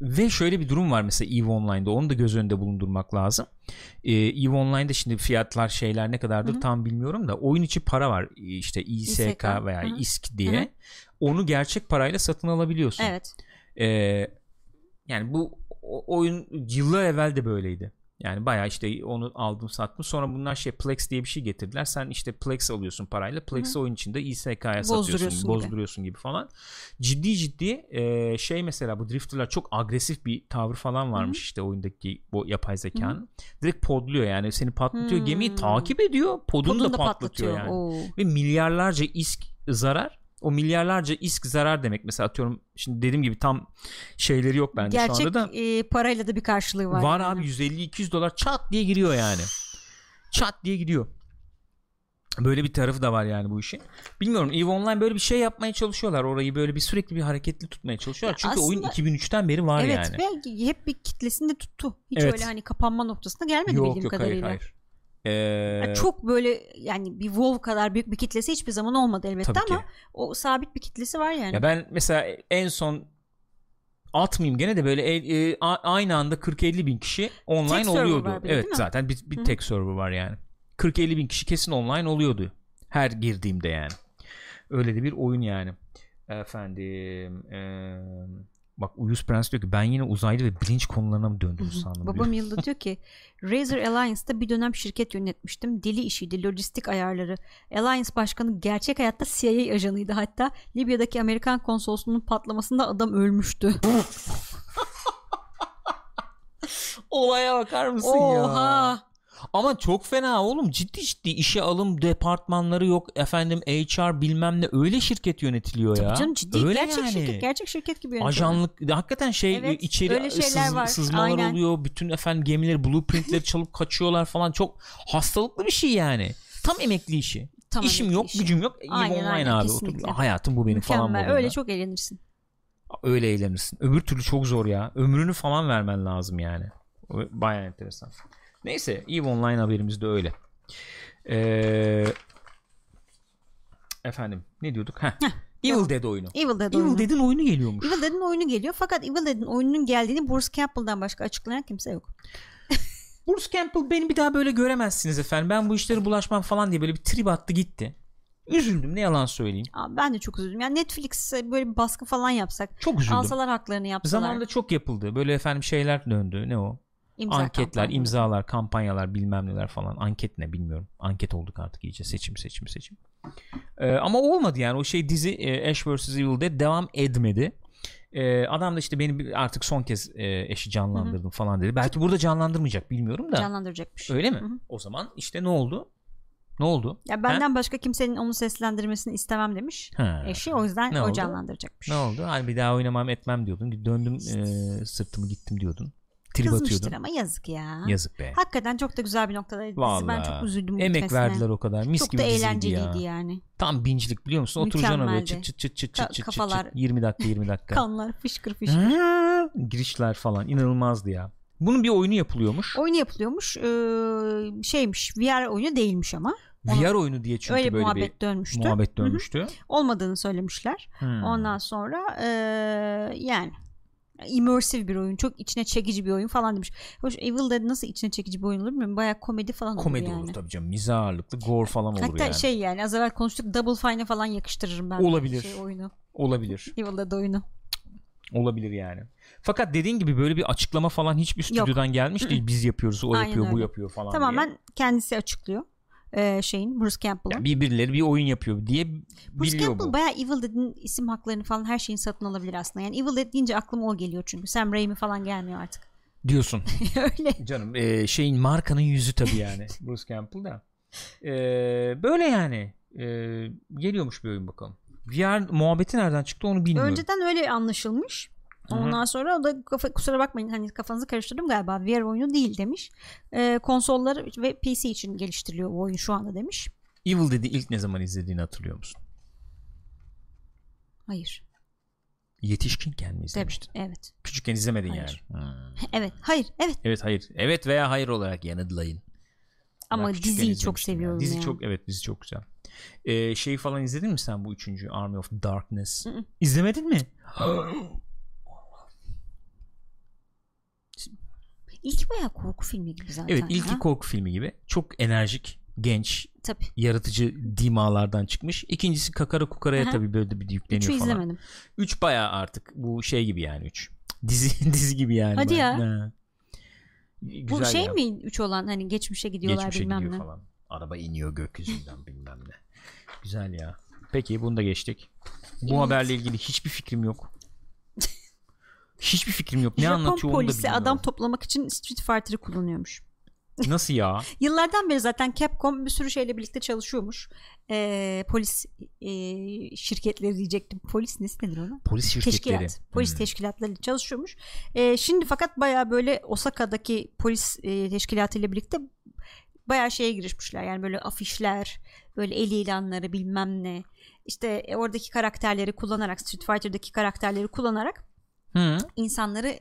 Ve şöyle bir durum var mesela Eve Online'da, onu da göz önünde bulundurmak lazım. Eve Online'da şimdi fiyatlar şeyler ne kadardır, hı-hı, tam bilmiyorum da oyun içi para var işte İSK veya hı-hı, İSK diye. Hı-hı. Onu gerçek parayla satın alabiliyorsun. Evet. Yani bu oyun yıllar evvel de böyleydi. Yani bayağı işte onu aldım sattım. Sonra bunlar Plex diye bir şey getirdiler. Sen işte Plex alıyorsun parayla. Plex'i oyun içinde İSK'ya satıyorsun. Bozduruyorsun gibi falan. Ciddi mesela bu drifterlar çok agresif bir tavır falan varmış, hı-hı, işte oyundaki bu yapay zekanın. Hı-hı. Direkt podluyor yani. Seni patlatıyor. Hı-hı. Gemiyi takip ediyor. Podunu da patlatıyor yani. Oo. Ve milyarlarca isk zarar. O milyarlarca isk zarar demek mesela, atıyorum şimdi dediğim gibi tam şeyleri yok bende gerçek, şu anda da. Gerçek parayla da bir karşılığı var. Var yani. Abi $150-200 çat diye giriyor yani. Çat diye gidiyor. Böyle bir tarafı da var yani bu işin. Bilmiyorum, EVE Online böyle bir şey yapmaya çalışıyorlar. Orayı böyle bir sürekli bir hareketli tutmaya çalışıyorlar. Çünkü aslında, oyun 2003'ten beri var evet, yani. Evet ve hep bir kitlesini de tuttu. Hiç evet. Öyle hani kapanma noktasına gelmedi bildiğim kadarıyla. Hayır. Yani çok böyle yani bir WoW kadar büyük bir kitlesi hiçbir zaman olmadı elbette ama o sabit bir kitlesi var yani. Ya ben mesela en son atmayayım gene de böyle aynı anda 40-50 bin kişi online tek oluyordu. Bile, evet zaten bir tek server var yani. 40-50 bin kişi kesin online oluyordu her girdiğimde yani. Öyle de bir oyun yani. Efendim bak Uyuz Prens diyor ki ben yine uzaylı ve bilinç konularına mı döndüm sandım. Babam Yılda diyor ki Razer Alliance'da bir dönem şirket yönetmiştim. Deli işiydi, lojistik ayarları. Alliance başkanı gerçek hayatta CIA ajanıydı. Hatta Libya'daki Amerikan konsolosluğunun patlamasında adam ölmüştü. Olaya bakar mısın? Oha. Ya? Ama çok fena oğlum, ciddi işe alım departmanları yok efendim, HR bilmem ne, öyle şirket yönetiliyor ya. Tabii canım, ciddi öyle gerçek yani. Gerçek şirket gibi yönetiliyor. Ajanlık hakikaten evet, içeri sızmalar aynen. Oluyor bütün efendim gemileri blueprintleri çalıp kaçıyorlar falan, çok hastalıklı bir şey yani, tam emekli işi. Tam İşim emekli yok işi. Gücüm yok aynen, online aynen, abi otur, hayatım bu benim mükemmel, falan modunda. Öyle çok eğlenirsin. Öyle eğlenirsin, öbür türlü çok zor ya, ömrünü falan vermen lazım yani, bayağı enteresan. Neyse, EVE Online haberimiz de öyle. Efendim ne diyorduk? Evil Dead oyunu. Evil Dead'in oyunu geliyormuş. Evil Dead'in oyunu geliyor fakat Evil Dead'in oyununun geldiğini Bruce Campbell'dan başka açıklayan kimse yok. Bruce Campbell beni bir daha böyle göremezsiniz efendim. Ben bu işlere bulaşmam falan diye böyle bir trip attı gitti. Üzüldüm, ne yalan söyleyeyim. Aa, ben de çok üzüldüm. Yani Netflix'e böyle bir baskı falan yapsak. Çok üzüldüm. Alsalar haklarını yapsalar. Zamanında çok yapıldı. Böyle efendim şeyler döndü. Ne o? Anketler, imzalar, kampanyalar bilmem neler falan. Anket ne bilmiyorum. Anket olduk artık iyice. Seçim. Ama olmadı yani. O şey dizi Ash vs. Evil'de devam etmedi. Adam da işte beni artık son kez eşi canlandırdım, hı-hı, falan dedi. Belki burada canlandırmayacak bilmiyorum da. Canlandıracakmış. Öyle mi? Hı-hı. O zaman işte ne oldu? Ya benden başka kimsenin onu seslendirmesini istemem demiş eşi. O yüzden o canlandıracakmış. Ne oldu? Hani bir daha oynamam etmem diyordun. Döndüm sırtımı gittim diyordun. Kızmıştır ama yazık ya. Yazık be. Hakikaten çok da güzel bir noktadaydı. Vallahi. Ben çok üzüldüm. Emek verdiler o kadar. Mis çok gibi diziydi ya. Çok da eğlenceliydi yani. Tam binçlik biliyor musun? Oturacaksın oraya çıt çıt kafalar... 20 dakika. Kanlar fışkır. Girişler falan inanılmazdı ya. Bunun bir oyunu yapılıyormuş. VR oyunu değilmiş ama. VR oyunu diye çünkü öyle böyle muhabbet dönmüştü. Hı-hı. Olmadığını söylemişler. Ondan sonra yani immersive bir oyun, çok içine çekici bir oyun falan demiş. Hoş, Evil Dead nasıl içine çekici bir oyun olur bilmiyorum. Bayağı komedi falan olur yani. Komedi olur tabii canım. Mizah ağırlıklı, gore falan olur. Hatta yani. Hatta az evvel konuştuk, Double Fine'e falan yakıştırırım ben. Olabilir. Oyunu. Olabilir. Evil Dead oyunu. Olabilir yani. Fakat dediğin gibi böyle bir açıklama falan hiçbir stüdyodan gelmiş değil. Biz yapıyoruz, o aynen yapıyor, öyle. Bu yapıyor falan diye. Tamamen kendisi açıklıyor. Bruce Campbell'ın. Yani birbirleri bir oyun yapıyor diye Bruce Campbell bu. Bayağı Evil Dead'in isim haklarını falan her şeyin satın alabilir aslında. Yani Evil Dead deyince aklıma o geliyor çünkü. Sam Raimi falan gelmiyor artık. Diyorsun. Öyle. Canım markanın yüzü tabii yani. Bruce Campbell da. Böyle yani. Geliyormuş bir oyun bakalım. VR muhabbeti nereden çıktı onu bilmiyorum. Önceden öyle anlaşılmış. Ondan sonra o da kusura bakmayın hani kafanızı karıştırdım galiba, VR oyunu değil demiş. Konsollar ve PC için geliştiriliyor bu oyun şu anda demiş. Evil Dead'i ilk ne zaman izlediğini hatırlıyor musun? Hayır. Yetişkinken mi izlemiştin? Evet. Küçükken izlemedin hayır. Yani. Evet, hayır, evet. Evet, hayır. Evet veya hayır olarak yanıtlayın. Ama diziyi çok seviyorum yani. Dizi çok, evet, dizi çok güzel. Şeyi falan izledin mi sen, bu üçüncü Army of Darkness? İzlemedin mi? İlk bayağı korku filmi gibi zaten. Evet, ilk korku filmi gibi. Çok enerjik, genç, tabii, yaratıcı dimalardan çıkmış. İkincisi kakara kukaraya tabii böyle bir yükleniyor. Üçü falan. Üçü izlemedim. Üç bayağı artık bu şey gibi yani, üç. Dizi gibi yani. Hadi bayağı. Ya. Güzel bu şey ya. Mi üç olan hani geçmişe gidiyorlar, geçmişe bilmem gidiyor ne falan. Araba iniyor gökyüzünden bilmem ne. Güzel ya. Peki bunu da geçtik. Bu evet. Haberle ilgili hiçbir fikrim yok. Hiçbir fikrim yok. Ne Japon anlatıyor onu da bilmiyorum. Polisi adam toplamak için Street Fighter'ı kullanıyormuş. Nasıl ya? Yıllardan beri zaten Capcom bir sürü şeyle birlikte çalışıyormuş. Polis şirketleri diyecektim. Polis nedir ona? Polis şirketleri. Teşkilat. Polis teşkilatlarıyla çalışıyormuş. Şimdi fakat baya böyle Osaka'daki polis teşkilatıyla birlikte baya şeye girişmişler. Yani böyle afişler, böyle el ilanları bilmem ne. İşte oradaki karakterleri kullanarak, Street Fighter'daki karakterleri kullanarak insanları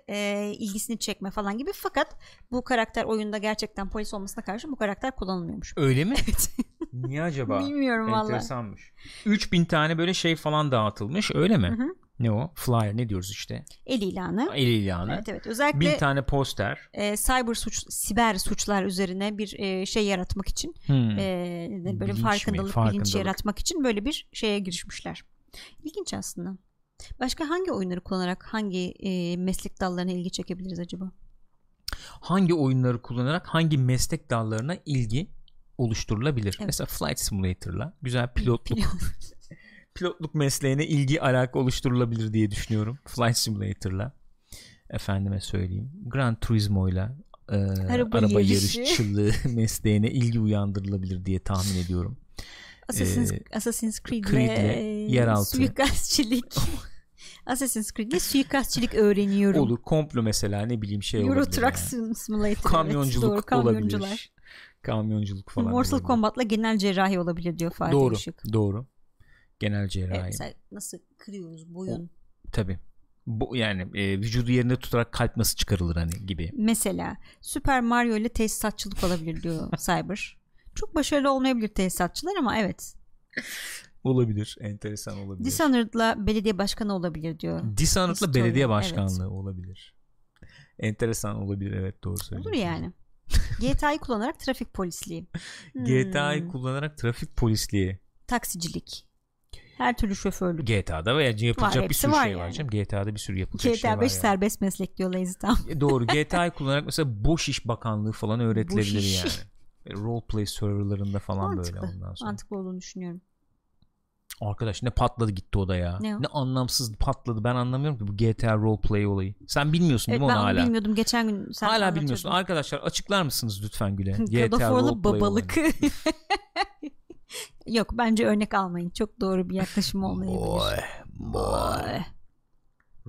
ilgisini çekme falan gibi. Fakat bu karakter oyunda gerçekten polis olmasına karşı bu karakter kullanılmıyormuş. Öyle mi? Evet. Niye acaba? Bilmiyorum valla. Enteresanmış. 3000 tane böyle şey falan dağıtılmış, öyle mi? Hı-hı. Ne o? Flyer ne diyoruz işte? El ilanı. El ilanı. Evet evet. Özellikle 1000 tane poster. Siber suçlar üzerine bir şey yaratmak için böyle bilinç farkındalık yaratmak için böyle bir şeye girişmişler. İlginç aslında. Başka hangi oyunları kullanarak hangi meslek dallarına ilgi çekebiliriz acaba? Hangi oyunları kullanarak hangi meslek dallarına ilgi oluşturulabilir? Evet. Mesela Flight Simulator'la güzel pilotluk mesleğine ilgi alaka oluşturulabilir diye düşünüyorum. Flight Simulator'la efendime söyleyeyim. Gran Turismo'yla araba yarışçılığı mesleğine ilgi uyandırılabilir diye tahmin ediyorum. Assassin's Creed'le yeraltı suikastçilik. Assassin's Creed'le suikastçilik öğreniyorum. Olur, komplo mesela, ne bileyim şey Euro olabilir. Euro Truck yani. Simulator. Kamyonculuk, evet, doğru, olabilir. Kamyonculuk falan. Mortal Kombat'la genel cerrahi olabilir diyor Fatih Doğru, Işık. Doğru. Genel cerrahi. Evet, mesela nasıl kırıyoruz boyun? Tabii. Yani vücudu yerinde tutarak kalp nasıl çıkarılır hani gibi. Mesela Super Mario ile tesisatçılık olabilir diyor Cyber. Çok başarılı olmayabilir tesisatçılar ama evet. Olabilir. Enteresan olabilir. Dishonored'la belediye başkanı olabilir diyor. Dishonored'la belediye başkanlığı, evet, olabilir. Enteresan olabilir. Evet, doğru söylüyorsun. Olur yani. GTA'yı kullanarak trafik polisliği. GTA'yı kullanarak trafik polisliği. Taksicilik. Her türlü şoförlük. GTA'da veya yapılacak var, bir sürü şey yani. Var canım. GTA'da bir sürü yapılacak şey var. GTA 5 serbest meslek diyor Lazy Town. Doğru. GTA'yı kullanarak mesela boş iş bakanlığı falan öğretilebilir yani. Roleplay serverlarında falan mantıklı, böyle ondan sonra. Mantıklı olduğunu düşünüyorum. Arkadaş ne patladı gitti o da ya. Ne anlamsız patladı, ben anlamıyorum ki bu GTA roleplay olayı. Sen bilmiyorsun değil mi onu hala? Ben bilmiyordum geçen gün. Sen hala bilmiyorsun. Arkadaşlar açıklar mısınız lütfen Gül'e? GTA roleplay babalık. Yok, bence örnek almayın. Çok doğru bir yaklaşım olmayabilir. Boy.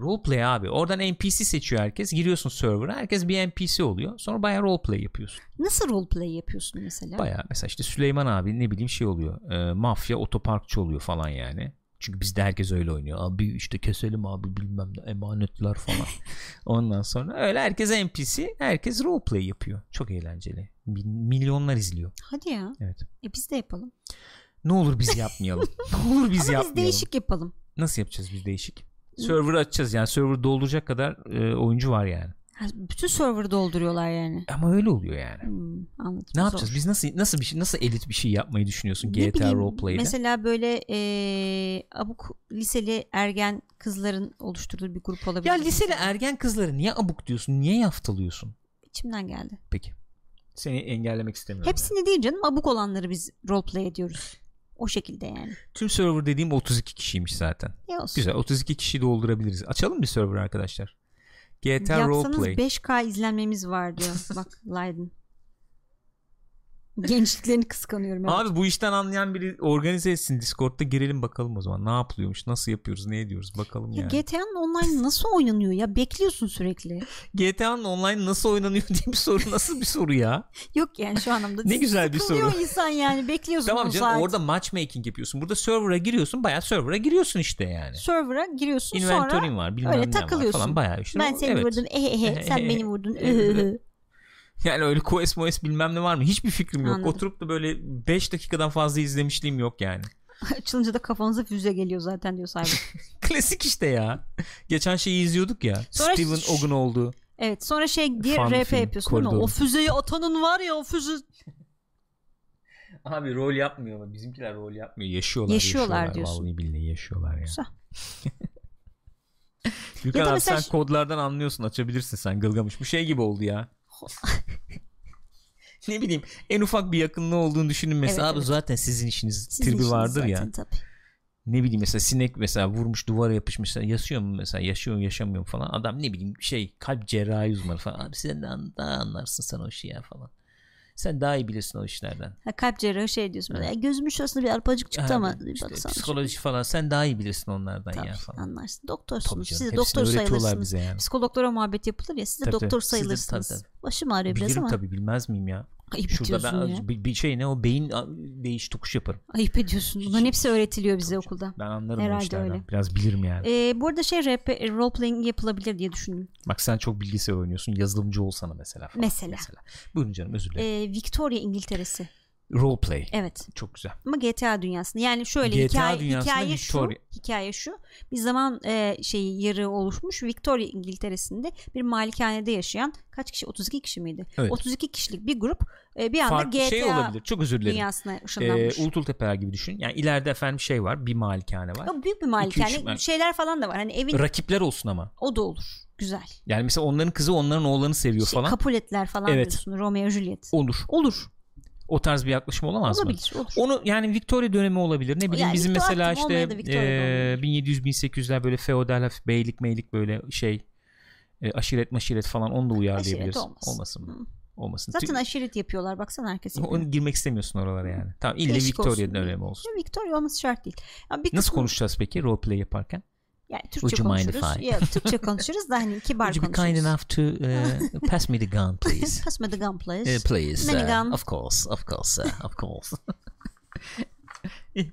Roleplay abi. Oradan NPC seçiyor herkes. Giriyorsun server'a. Herkes bir NPC oluyor. Sonra bayağı roleplay yapıyorsun. Nasıl roleplay yapıyorsun mesela? Bayağı mesela işte Süleyman abi ne bileyim şey oluyor. Mafya otoparkçı oluyor falan yani. Çünkü bizde herkes öyle oynuyor. Abi işte keselim abi bilmem ne emanetler falan. Ondan sonra öyle herkes NPC. Herkes roleplay yapıyor. Çok eğlenceli. Milyonlar izliyor. Hadi ya. Evet. Biz de yapalım. Ne olur biz yapmayalım. Ne olur biz yapmayalım. Ama biz değişik yapalım. Nasıl yapacağız biz değişik? Server'ı açacağız yani, server dolduracak kadar oyuncu var yani. Bütün server'ı dolduruyorlar yani. Ama öyle oluyor yani. Anladım. Ne yapacağız? Zor. Biz nasıl bir şey, nasıl elit bir şey yapmayı düşünüyorsun ne GTA roleplay'de? Mesela böyle abuk liseli ergen kızların oluşturduğu bir grup olabilir. Ya liseli ergen kızları niye abuk diyorsun? Niye yaftalıyorsun? İçimden geldi. Peki. Seni engellemek istemiyorum. Hepsini yani değil canım. Abuk olanları biz roleplay ediyoruz. O şekilde yani. Tüm server dediğim 32 kişiymiş zaten. Güzel, 32 kişi doldurabiliriz. Açalım bir server arkadaşlar. GTA Yapsanız roleplay. 5K izlenmemiz var diyor. Bak Leiden. Gençliklerini kıskanıyorum. Evet. Abi bu işten anlayan biri organize etsin. Discord'da girelim bakalım o zaman. Ne yapılıyormuş? Nasıl yapıyoruz? Ne ediyoruz? Bakalım ya yani. GTA'nın online nasıl oynanıyor ya? Bekliyorsun sürekli. GTA'nın online nasıl oynanıyor diye bir soru nasıl bir soru ya? Yok yani şu anlamda. Ne güzel bir soru. İnsan yani bekliyorsun. Tamam canım saat. Orada matchmaking yapıyorsun. Burada server'a giriyorsun. Bayağı server'a giriyorsun işte yani. Server'a giriyorsun sonra. Inventory'in var. Bilmem öyle takılıyorsun. Var falan. Bayağı işte. Ben seni vurdum. Sen beni vurdun. Yani öyle quest moes bilmem ne var mı? Hiçbir fikrim yok. Anladım. Oturup da böyle 5 dakikadan fazla izlemişliğim yok yani. Açılınca da kafanıza füze geliyor zaten diyor sahibi. Klasik işte ya. Geçen şeyi izliyorduk ya. Sonra Steven Og'un oldu. Evet sonra şey diye RP film, yapıyorsun değil mi? O füzeyi atanın var ya o füze. Abi rol yapmıyor. Bizimkiler rol yapmıyor. Yaşıyorlar diyorsun. Vallahi billahi yaşıyorlar ya. Güzel. Gürkan abi sen kodlardan anlıyorsun. Açabilirsin sen Gılgamış. Bu şey gibi oldu ya. Ne bileyim en ufak bir yakınlığı olduğunu düşünün mesela evet, abi evet. Zaten sizin işiniz tribi vardır zaten, ya tabii. Ne bileyim mesela sinek mesela vurmuş duvara yapışmış yaşıyor mu mesela yaşamıyor mu falan adam ne bileyim şey kalp cerrahi uzmanı falan abi sen daha anlarsın sen o işi ya falan sen daha iyi bilirsin o işlerden kalp cerrahı şey diyorsun böyle, gözümün şurasında bir arpacık çıktı ama işte, psikoloji şey. Falan sen daha iyi bilirsin onlardan tabii, ya falan anlarsın doktorsunuz siz doktor sayılırsınız yani. Psikologlara muhabbet yapılır ya siz de doktor tabii, sayılırsınız tabii. Başım ağrıyor biraz bilirim ama tabii bilmez miyim ya ayıp şurada ben ya. Bir şey ne o beyin değiş tokuş yaparım ayıp ediyorsun bunların hepsi öğretiliyor bize tabii okulda canım. Ben anlarım herhalde o işlerden öyle. Biraz bilirim yani bu arada şey role playing yapılabilir diye düşündüm bak sen çok bilgisayar oynuyorsun yazılımcı olsana mesela falan. Mesela buyurun canım özür dilerim Victoria İngiltere'si roleplay. Evet. Çok güzel. Ama GTA dünyasında yani şöyle GTA hikaye Victoria. Şu hikaye şu bir zaman yarı oluşmuş Victoria İngiltere'sinde bir malikanede yaşayan kaç kişi 32 kişi miydi? Evet. 32 kişilik bir grup bir anda farklı GTA şey olabilir. Çok özür dilerim. Dünyasına ışınlanmış. Ulutultepe'ler gibi düşün. Yani ileride efendim şey var bir malikane var. Ya büyük bir malikane 2-3 şeyler falan da var. Hani evin rakipler olsun ama. O da olur. Güzel. Yani mesela onların kızı onların oğlanı seviyor falan. Kapuletler falan evet. Diyorsun. Romeo Juliet. Olur. O tarz bir yaklaşım olamaz mı? Onu yani Victoria dönemi olabilir. Ne bileyim yani bizim mesela işte 1700-1800'ler böyle feodal hafif beylik böyle şey aşiret falan onu da uyarlayabilirsin. Olmasın. Zaten aşiret yapıyorlar baksana herkes. Onu girmek istemiyorsun oralara yani. Tamam illa Victoria dönemi olsun. Victoria olması şart değil. Nasıl konuşacağız peki roleplay yaparken? Yani Türkçe konuşuruz. Ya Türkçe konuşuruz da hani kibar konuşuruz. Would you be kind enough to pass me the gun please? Pass me the gun please. Please. Gun. Of course.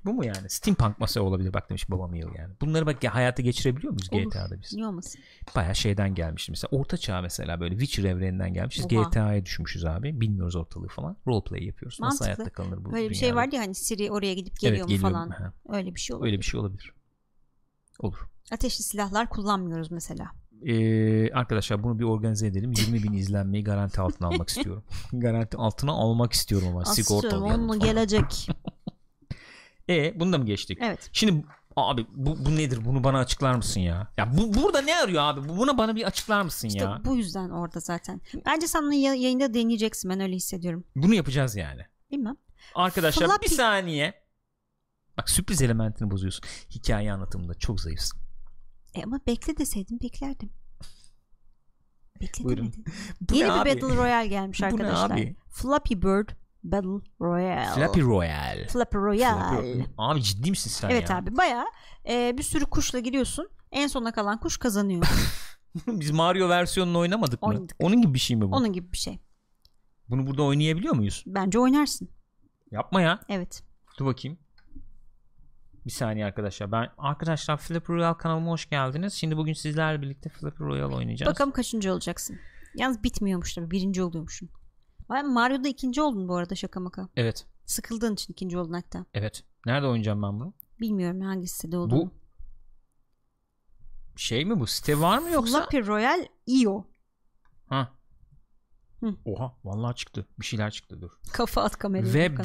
Bu mu yani? Steampunk masa olabilir bak demiş babam yıl yani. Bunları bak ya hayata geçirebiliyor muyuz olur. GTA'da biz? Niye olmasın? Bayağı şeyden gelmişiz mesela. Orta çağ mesela böyle Witcher evreninden gelmişiz. Oha. GTA'ya düşmüşüz abi. Bilmiyoruz ortalığı falan. Roleplay yapıyoruz. Mantıklı. Nasıl hayatta kalınır bu dünyada? Böyle bir şey vardı ya hani Siri oraya gidip geliyor mu falan. Ha. Öyle bir şey olabilir. Olur. Ateşli silahlar kullanmıyoruz mesela. Arkadaşlar bunu bir organize edelim. 20.000 izlenmeyi garanti altına almak istiyorum. Garanti altına almak istiyorum ama sigortalı. Onun gelecek. Bunu da mı geçtik? Evet. Şimdi abi bu nedir? Bunu bana açıklar mısın ya? Ya burada ne arıyor abi? Buna bana bir açıklar mısın işte ya? İşte bu yüzden orada zaten. Bence sen bunu yayında deneyeceksin. Ben öyle hissediyorum. Bunu yapacağız yani. Bilmem. Arkadaşlar bir saniye. Bak sürpriz elementini bozuyorsun. Hikaye anlatımında çok zayıfsın. Ama bekle deseydin beklerdim. Beklemedin. Yeni bir Battle Royale gelmiş arkadaşlar. Flappy Royale. Abi ciddi misin sen evet ya? Evet abi baya bir sürü kuşla giriyorsun. En sona kalan kuş kazanıyor. Biz Mario versiyonunu oynamadık mı? Oynadık. Onun gibi bir şey mi bu? Onun gibi bir şey. Bunu burada oynayabiliyor muyuz? Bence oynarsın. Yapma ya. Evet. Dur bakayım. Bir saniye arkadaşlar. Arkadaşlar Flip Royale kanalıma hoş geldiniz. Şimdi bugün sizlerle birlikte Flip Royale oynayacağız. Bakalım kaçıncı olacaksın. Yalnız bitmiyormuş tabii. Birinci oluyormuşsun. Mario'da ikinci oldun bu arada şaka maka. Evet. Sıkıldığın için ikinci oldun hatta. Evet. Nerede oynayacağım ben bunu? Bilmiyorum hangi sitede olduğunu. Bu şey mi bu? Site var mı yoksa? Flip Royale EO. Ha. Hı. Oha vallahi çıktı. Bir şeyler çıktı dur. Kafa at kamerayı.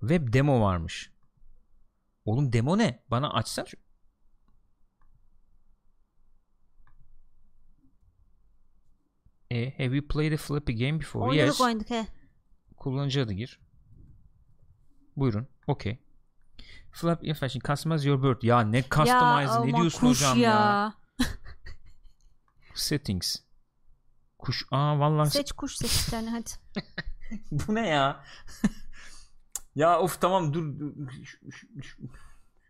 Web demo varmış. Oğlum demo ne? Bana açsana. Have you played a flippy game before? Oynadık, yes. Oynadık he. Kullanıcı adı gir. Buyurun. Okay. Flip infection. Customize your bird. Ya ne customize? Ne diyorsun hocam ya? Settings. Kuş. Aa vallahi. Seç kuş, seç bir tane hadi. Bu ne ya? Ya of tamam dur.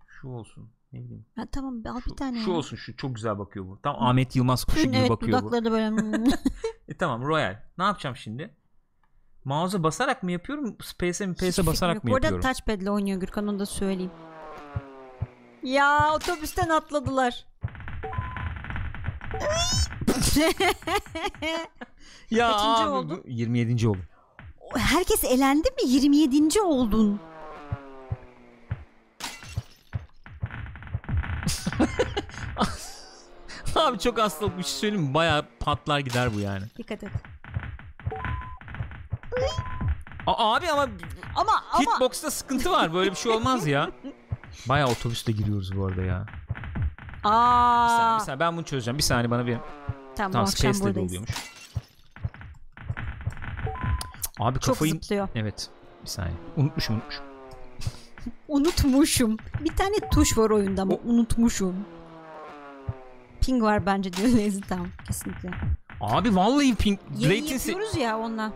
Şu olsun. Ne bileyim. Ha tamam al bir tane. Şu yani. Olsun şu çok güzel bakıyor bu. Tam Ahmet Yılmaz kuşu gibi evet, bakıyor bu. Evet dudakları da böyle. Tamam Royal. Ne yapacağım şimdi? Mouse'a basarak mı yapıyorum? Space'e basarak mı yapıyorum? Orada touchpad'le oynuyor Gürkan, onu da söyleyeyim. Ya otobüsten atladılar. Ya kaçıncı oldun? 27. oldum. Herkes elendi mi? 27. oldun. Abi çok hastalık bir şey söyleyeyim mi? Bayağı patlar gider bu yani. Dikkat et. Abi ama hitbox'ta sıkıntı var. Böyle bir şey olmaz ya. Bayağı otobüste giriyoruz bu arada ya. Aa. Bir saniye ben bunu çözeceğim. Bir saniye bana bir. Tamam space'le de oluyormuş. Abi kafayı... Çok zıplıyor. Evet. Bir saniye. Unutmuşum. Unutmuşum. Bir tane tuş var oyunda ama unutmuşum. Ping var bence diyor Lazy Town. Kesinlikle. Abi vallahi ping... Yeni yapıyoruz ya onunla.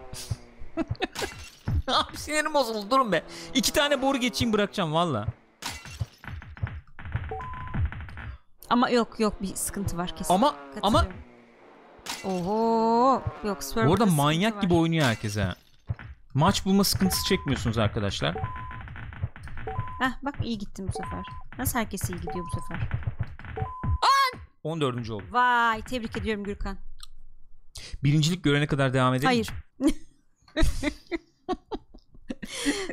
Abi sinirim bozuldu. Durun be. 2 tane boru geçeyim bırakacağım valla. Ama yok bir sıkıntı var kesin. Ama oho yok. Bu arada manyak gibi oynuyor herkes ha. Maç bulma sıkıntısı çekmiyorsunuz arkadaşlar. Heh bak iyi gittim bu sefer. Nasıl herkes iyi gidiyor bu sefer? 14. oldu. Vay tebrik ediyorum Gürkan. Birincilik görene kadar devam edelim. Hayır.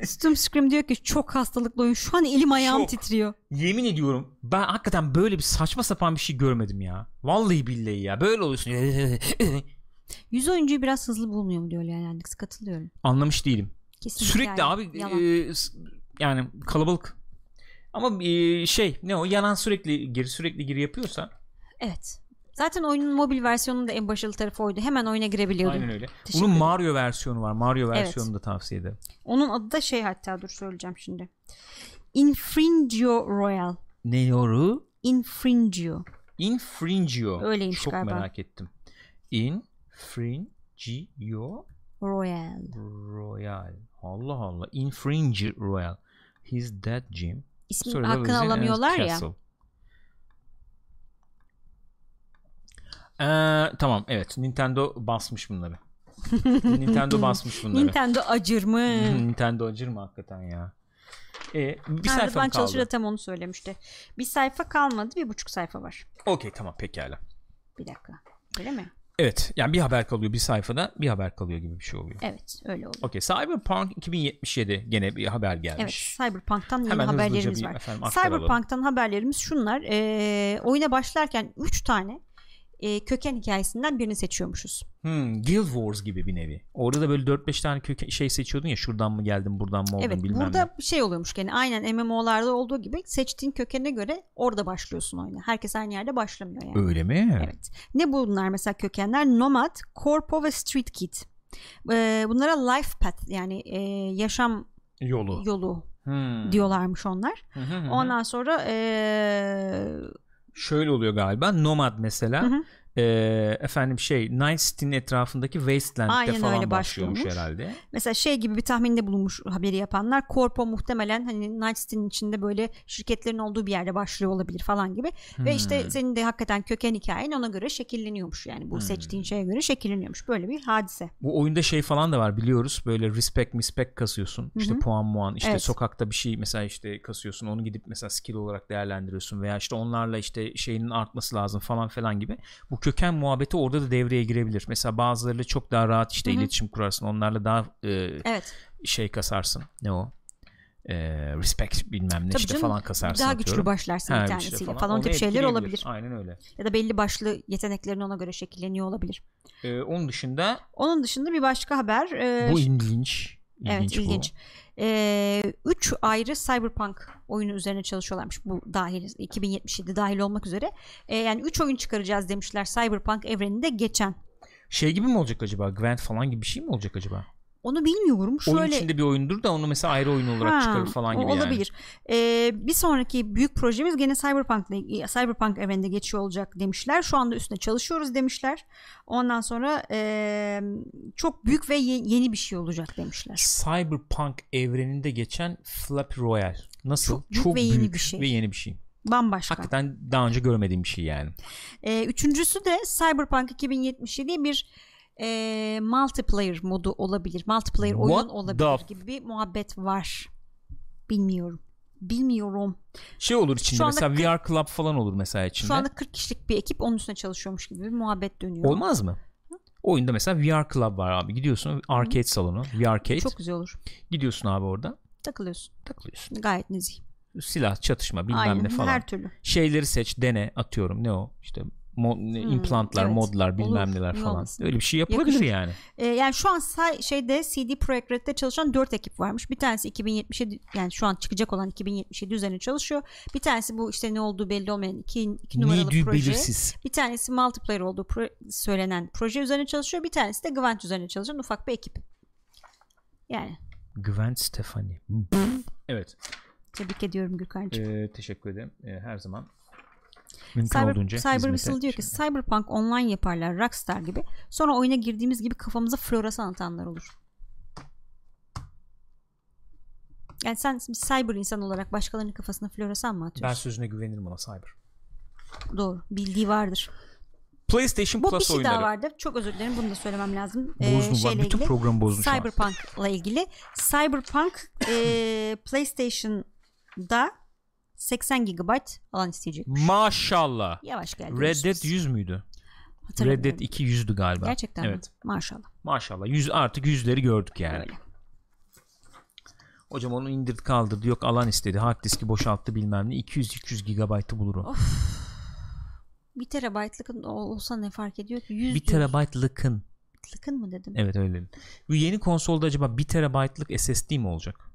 Steam Scream diyor ki çok hastalıklı oyun. Şu an elim ayağım çok titriyor. Yemin ediyorum ben hakikaten böyle bir saçma sapan bir şey görmedim ya. Vallahi billahi ya böyle oluyorsun. 100 oyuncuyu biraz hızlı bulmuyor mu diyor yani. Katılıyorum. Anlamış değilim. Kesinlikle sürekli yani. Abi yani kalabalık. Ama yanan sürekli geri yapıyorsa. Evet. Zaten oyunun mobil versiyonunun da en başarılı tarafı oydu. Hemen oyuna girebiliyordum. Aynen öyle. Bunun Mario versiyonu var. Mario versiyonunu da tavsiye ederim. Onun adı da hatta dur söyleyeceğim şimdi. Infringio Royal. Ne yoru? Infringio. Infringio. Öyleymiş çok galiba. Çok merak ettim. Infringio Royal. Royal. Allah Allah. Infringio Royal. His dead Jim. İsminin hakkını alamıyorlar ya. Tamam evet. Nintendo basmış bunları. Nintendo acırmış. Nintendo acırma hakikaten ya. Bir sayfa kaldı. Ben çalışırken tam onu söylemişti. Bir sayfa kalmadı. 1,5 sayfa var. Okey tamam pekala. Bir dakika. Öyle mi? Evet. Yani bir haber kalıyor bir sayfada. Bir haber kalıyor gibi bir şey oluyor. Evet öyle oluyor. Okey. Cyberpunk 2077 gene bir haber gelmiş. Evet. Cyberpunk'tan yeni haberlerimiz var. Cyberpunk'tan haberlerimiz şunlar. Oyuna başlarken 3 tane köken hikayesinden birini seçiyormuşuz. Guild Wars gibi bir nevi. Orada da böyle 4-5 tane köken seçiyordun ya, şuradan mı geldim, buradan mı oldum evet, bilmem ne. Evet, burada oluyormuş gene. Aynen MMO'larda olduğu gibi seçtiğin kökenine göre orada başlıyorsun oyuna. Herkes aynı yerde başlamıyor yani. Öyle mi? Evet. Ne bunlar mesela kökenler? Nomad, Corpo ve Street Kid. Bunlara life path yani yaşam yolu diyorlarmış onlar. Ondan sonra şöyle oluyor galiba. Nomad mesela efendim Night City'nin etrafındaki Wasteland'de aynen falan başlıyormuş herhalde. Mesela gibi bir tahminde bulunmuş haberi yapanlar. Corpo muhtemelen hani Night City'nin içinde böyle şirketlerin olduğu bir yerde başlıyor olabilir falan gibi. Ve senin de hakikaten köken hikayen ona göre şekilleniyormuş. Yani bu seçtiğin şeye göre şekilleniyormuş. Böyle bir hadise. Bu oyunda falan da var biliyoruz. Böyle respect kasıyorsun. İşte puan evet. Sokakta bir şey mesela kasıyorsun. Onu gidip mesela skill olarak değerlendiriyorsun veya onlarla şeyinin artması lazım falan gibi. Bu köken muhabbeti orada da devreye girebilir. Mesela bazılarıyla çok daha rahat iletişim kurarsın. Onlarla daha kasarsın. Ne o? Respect bilmem ne falan kasarsın. Daha güçlü başlarsın bir tanesiyle falan. O tip şeyler olabilir. Aynen öyle. Ya da belli başlı yeteneklerin ona göre şekilleniyor olabilir. Onun dışında bir başka haber. Bu ilginç. Evet ilginç. 3 ayrı Cyberpunk oyunu üzerine çalışıyorlarmış. Bu dahil 2077 dahil olmak üzere. Yani 3 oyun çıkaracağız demişler Cyberpunk evreninde geçen. Gibi mi olacak acaba? Gwent falan gibi bir şey mi olacak acaba? Onu bilmiyorum. Şöyle... Oyun içinde bir oyundur da onu mesela ayrı oyun olarak çıkarır falan gibi olabilir. Olabilir. Yani. Bir sonraki büyük projemiz gene Cyberpunk evreninde geçiyor olacak demişler. Şu anda üstüne çalışıyoruz demişler. Ondan sonra çok büyük ve yeni bir şey olacak demişler. Cyberpunk evreninde geçen Flap Royale. Nasıl? Çok büyük yeni bir şey. Ve yeni bir şey. Bambaşka. Hakikaten daha önce görmediğim bir şey yani. Üçüncüsü de Cyberpunk 2077 bir multiplayer modu olabilir. Multiplayer oyun olabilir gibi bir muhabbet var. Bilmiyorum. Şey olur içinde mesela VR Club falan olur mesela içinde. Şu anda 40 kişilik bir ekip onun üstüne çalışıyormuş gibi bir muhabbet dönüyor. Olmaz mı? Oyunda mesela VR Club var abi. Gidiyorsun arcade salonu. VR arcade. Çok güzel olur. Gidiyorsun abi orada. Takılıyorsun. Gayet nezih. Silah, çatışma, bilmem ne falan. Her türlü. Şeyleri seç, dene, atıyorum. Ne o? İşte implantlar, evet. Modlar, bilmem neler falan. Olmasın. Öyle bir şey yapabilir yani. Yani şu an CD Projekt Red'de çalışan 4 ekip varmış. Bir tanesi 2077, yani şu an çıkacak olan 2077 üzerine çalışıyor. Bir tanesi bu işte ne olduğu belli olmayan 2 numaralı proje. Belirsiz. Bir tanesi multiplayer olduğu söylenen proje üzerine çalışıyor. Bir tanesi de Gwent üzerine çalışan ufak bir ekip. Yani. Gwent Stefani. Evet. Tebrik ediyorum Gürkan'cığım. Teşekkür ederim. Her zaman mümkün olduğunca. Cyberpunk diyor ki Cyberpunk online yaparlar Rockstar gibi. Sonra oyuna girdiğimiz gibi kafamıza florası atanlar olur. Yani sen bir cyber insan olarak başkalarının kafasına florasan mı atıyorsun? Ben sözüne güvenirim ona cyber. Doğru. Bildiği vardır. PlayStation Plus oyunları. Bu bir şey daha vardı. Çok özür dilerim. Bunu da söylemem lazım. Bütün program bozmuş. Cyberpunk'la ilgili. Cyberpunk PlayStation'da 80 GB alan isteyecekmiş. Maşallah. Yavaş geldi. Red Dead 100 müydü? Red Dead 2 100'dü galiba. Gerçekten evet. Mi? Maşallah. Maşallah. 100, artık 100'leri gördük yani. Öyle. Hocam onu indirdi kaldırdı. Yok alan istedi. Hard diski boşalttı bilmem ne. 200-300 GB'ı bulur o. Of. 1 terabaytlıkın olsa ne fark ediyor ki? 100 1 terabaytlıkın. Lıkın mı dedim? Evet öyle dedim. Bu yeni konsolda acaba 1 terabaytlık SSD mi olacak?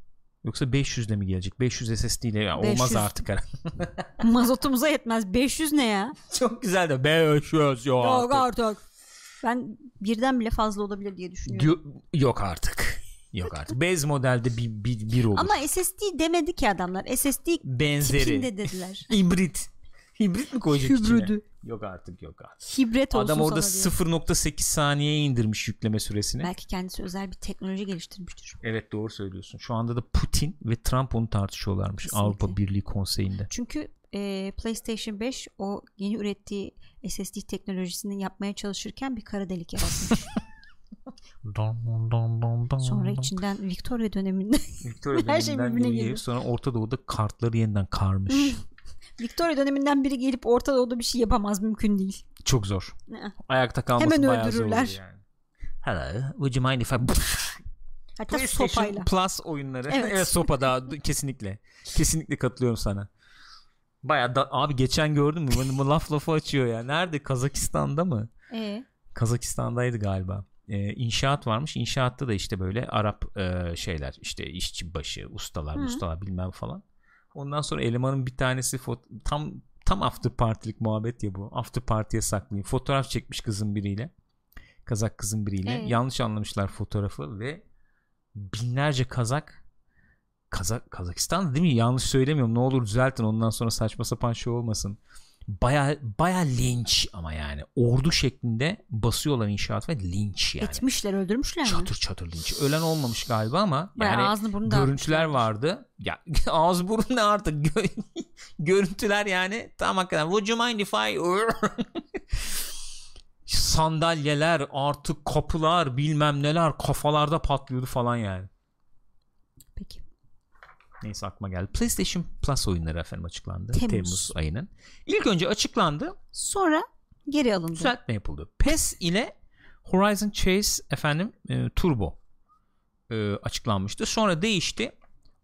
Yoksa 500'le mi gelecek? 500 SSD ile ya 500. Olmaz artık herhalde. Mazotumuza yetmez. 500 ne ya? Çok güzel de 500 yok artık. Ben birden bile fazla olabilir diye düşünüyorum. Yok artık. Base modelde bir olur. Ama SSD demedi ki adamlar. SSD benzeri. Tipinde dediler. Hibrit mi koyacak içine? Yok artık. Hibrit olsun. Adam orada 0.8 saniyeye indirmiş yükleme süresini. Belki kendisi özel bir teknoloji geliştirmiştir. Evet doğru söylüyorsun. Şu anda da Putin ve Trump onu tartışıyorlarmış. Kesinlikle. Avrupa Birliği Konseyi'nde. Çünkü PlayStation 5 o yeni ürettiği SSD teknolojisini yapmaya çalışırken bir kara delik yaratmış. Sonra içinden Victoria döneminden her şey birbirine geliyor. Sonra Orta Doğu'da kartları yeniden karmış. Victoria döneminden biri gelip Orta Doğu'da bir şey yapamaz, mümkün değil. Çok zor. Ayakta kalması hemen bayağı öldürürler. Zor yani. Hello, would you mind if I... Hatta sopayla. Plus oyunları. Evet sopa daha kesinlikle. Kesinlikle katılıyorum sana. Bayağı da... Abi geçen gördün mü? Bunu lafı açıyor ya. Nerede? Kazakistan'da mı? Kazakistan'daydı galiba. İnşaat varmış. İnşaatta da işte böyle Arap şeyler. İşte işçi başı, ustalar bilmem falan. Ondan sonra elemanın bir tanesi tam after partilik muhabbet ya bu. After partiye saklayayım. Fotoğraf çekmiş Kazak kızın biriyle. Yanlış anlamışlar fotoğrafı ve binlerce Kazakistan değil mi? Yanlış söylemiyorum. Ne olur düzeltin. Ondan sonra saçma sapan şey olmasın. Baya linç ama yani. Ordu şeklinde basıyorlar inşaat ve linç yani. Etmişler, öldürmüşler mi? Çatır linç. Ölen olmamış galiba ama yani görüntüler vardı. Ya ağız burun ne artık? Görüntüler yani tam hakikaten. Would you mind if I... Sandalyeler, artık kapılar, bilmem neler kafalarda patlıyordu falan yani. Peki. Neyse aklıma geldi. PlayStation Plus oyunları efendim açıklandı. Temmuz ayının. İlk önce açıklandı. Sonra geri alındı. Düzeltme yapıldı. PES ile Horizon Chase efendim Turbo açıklanmıştı. Sonra değişti.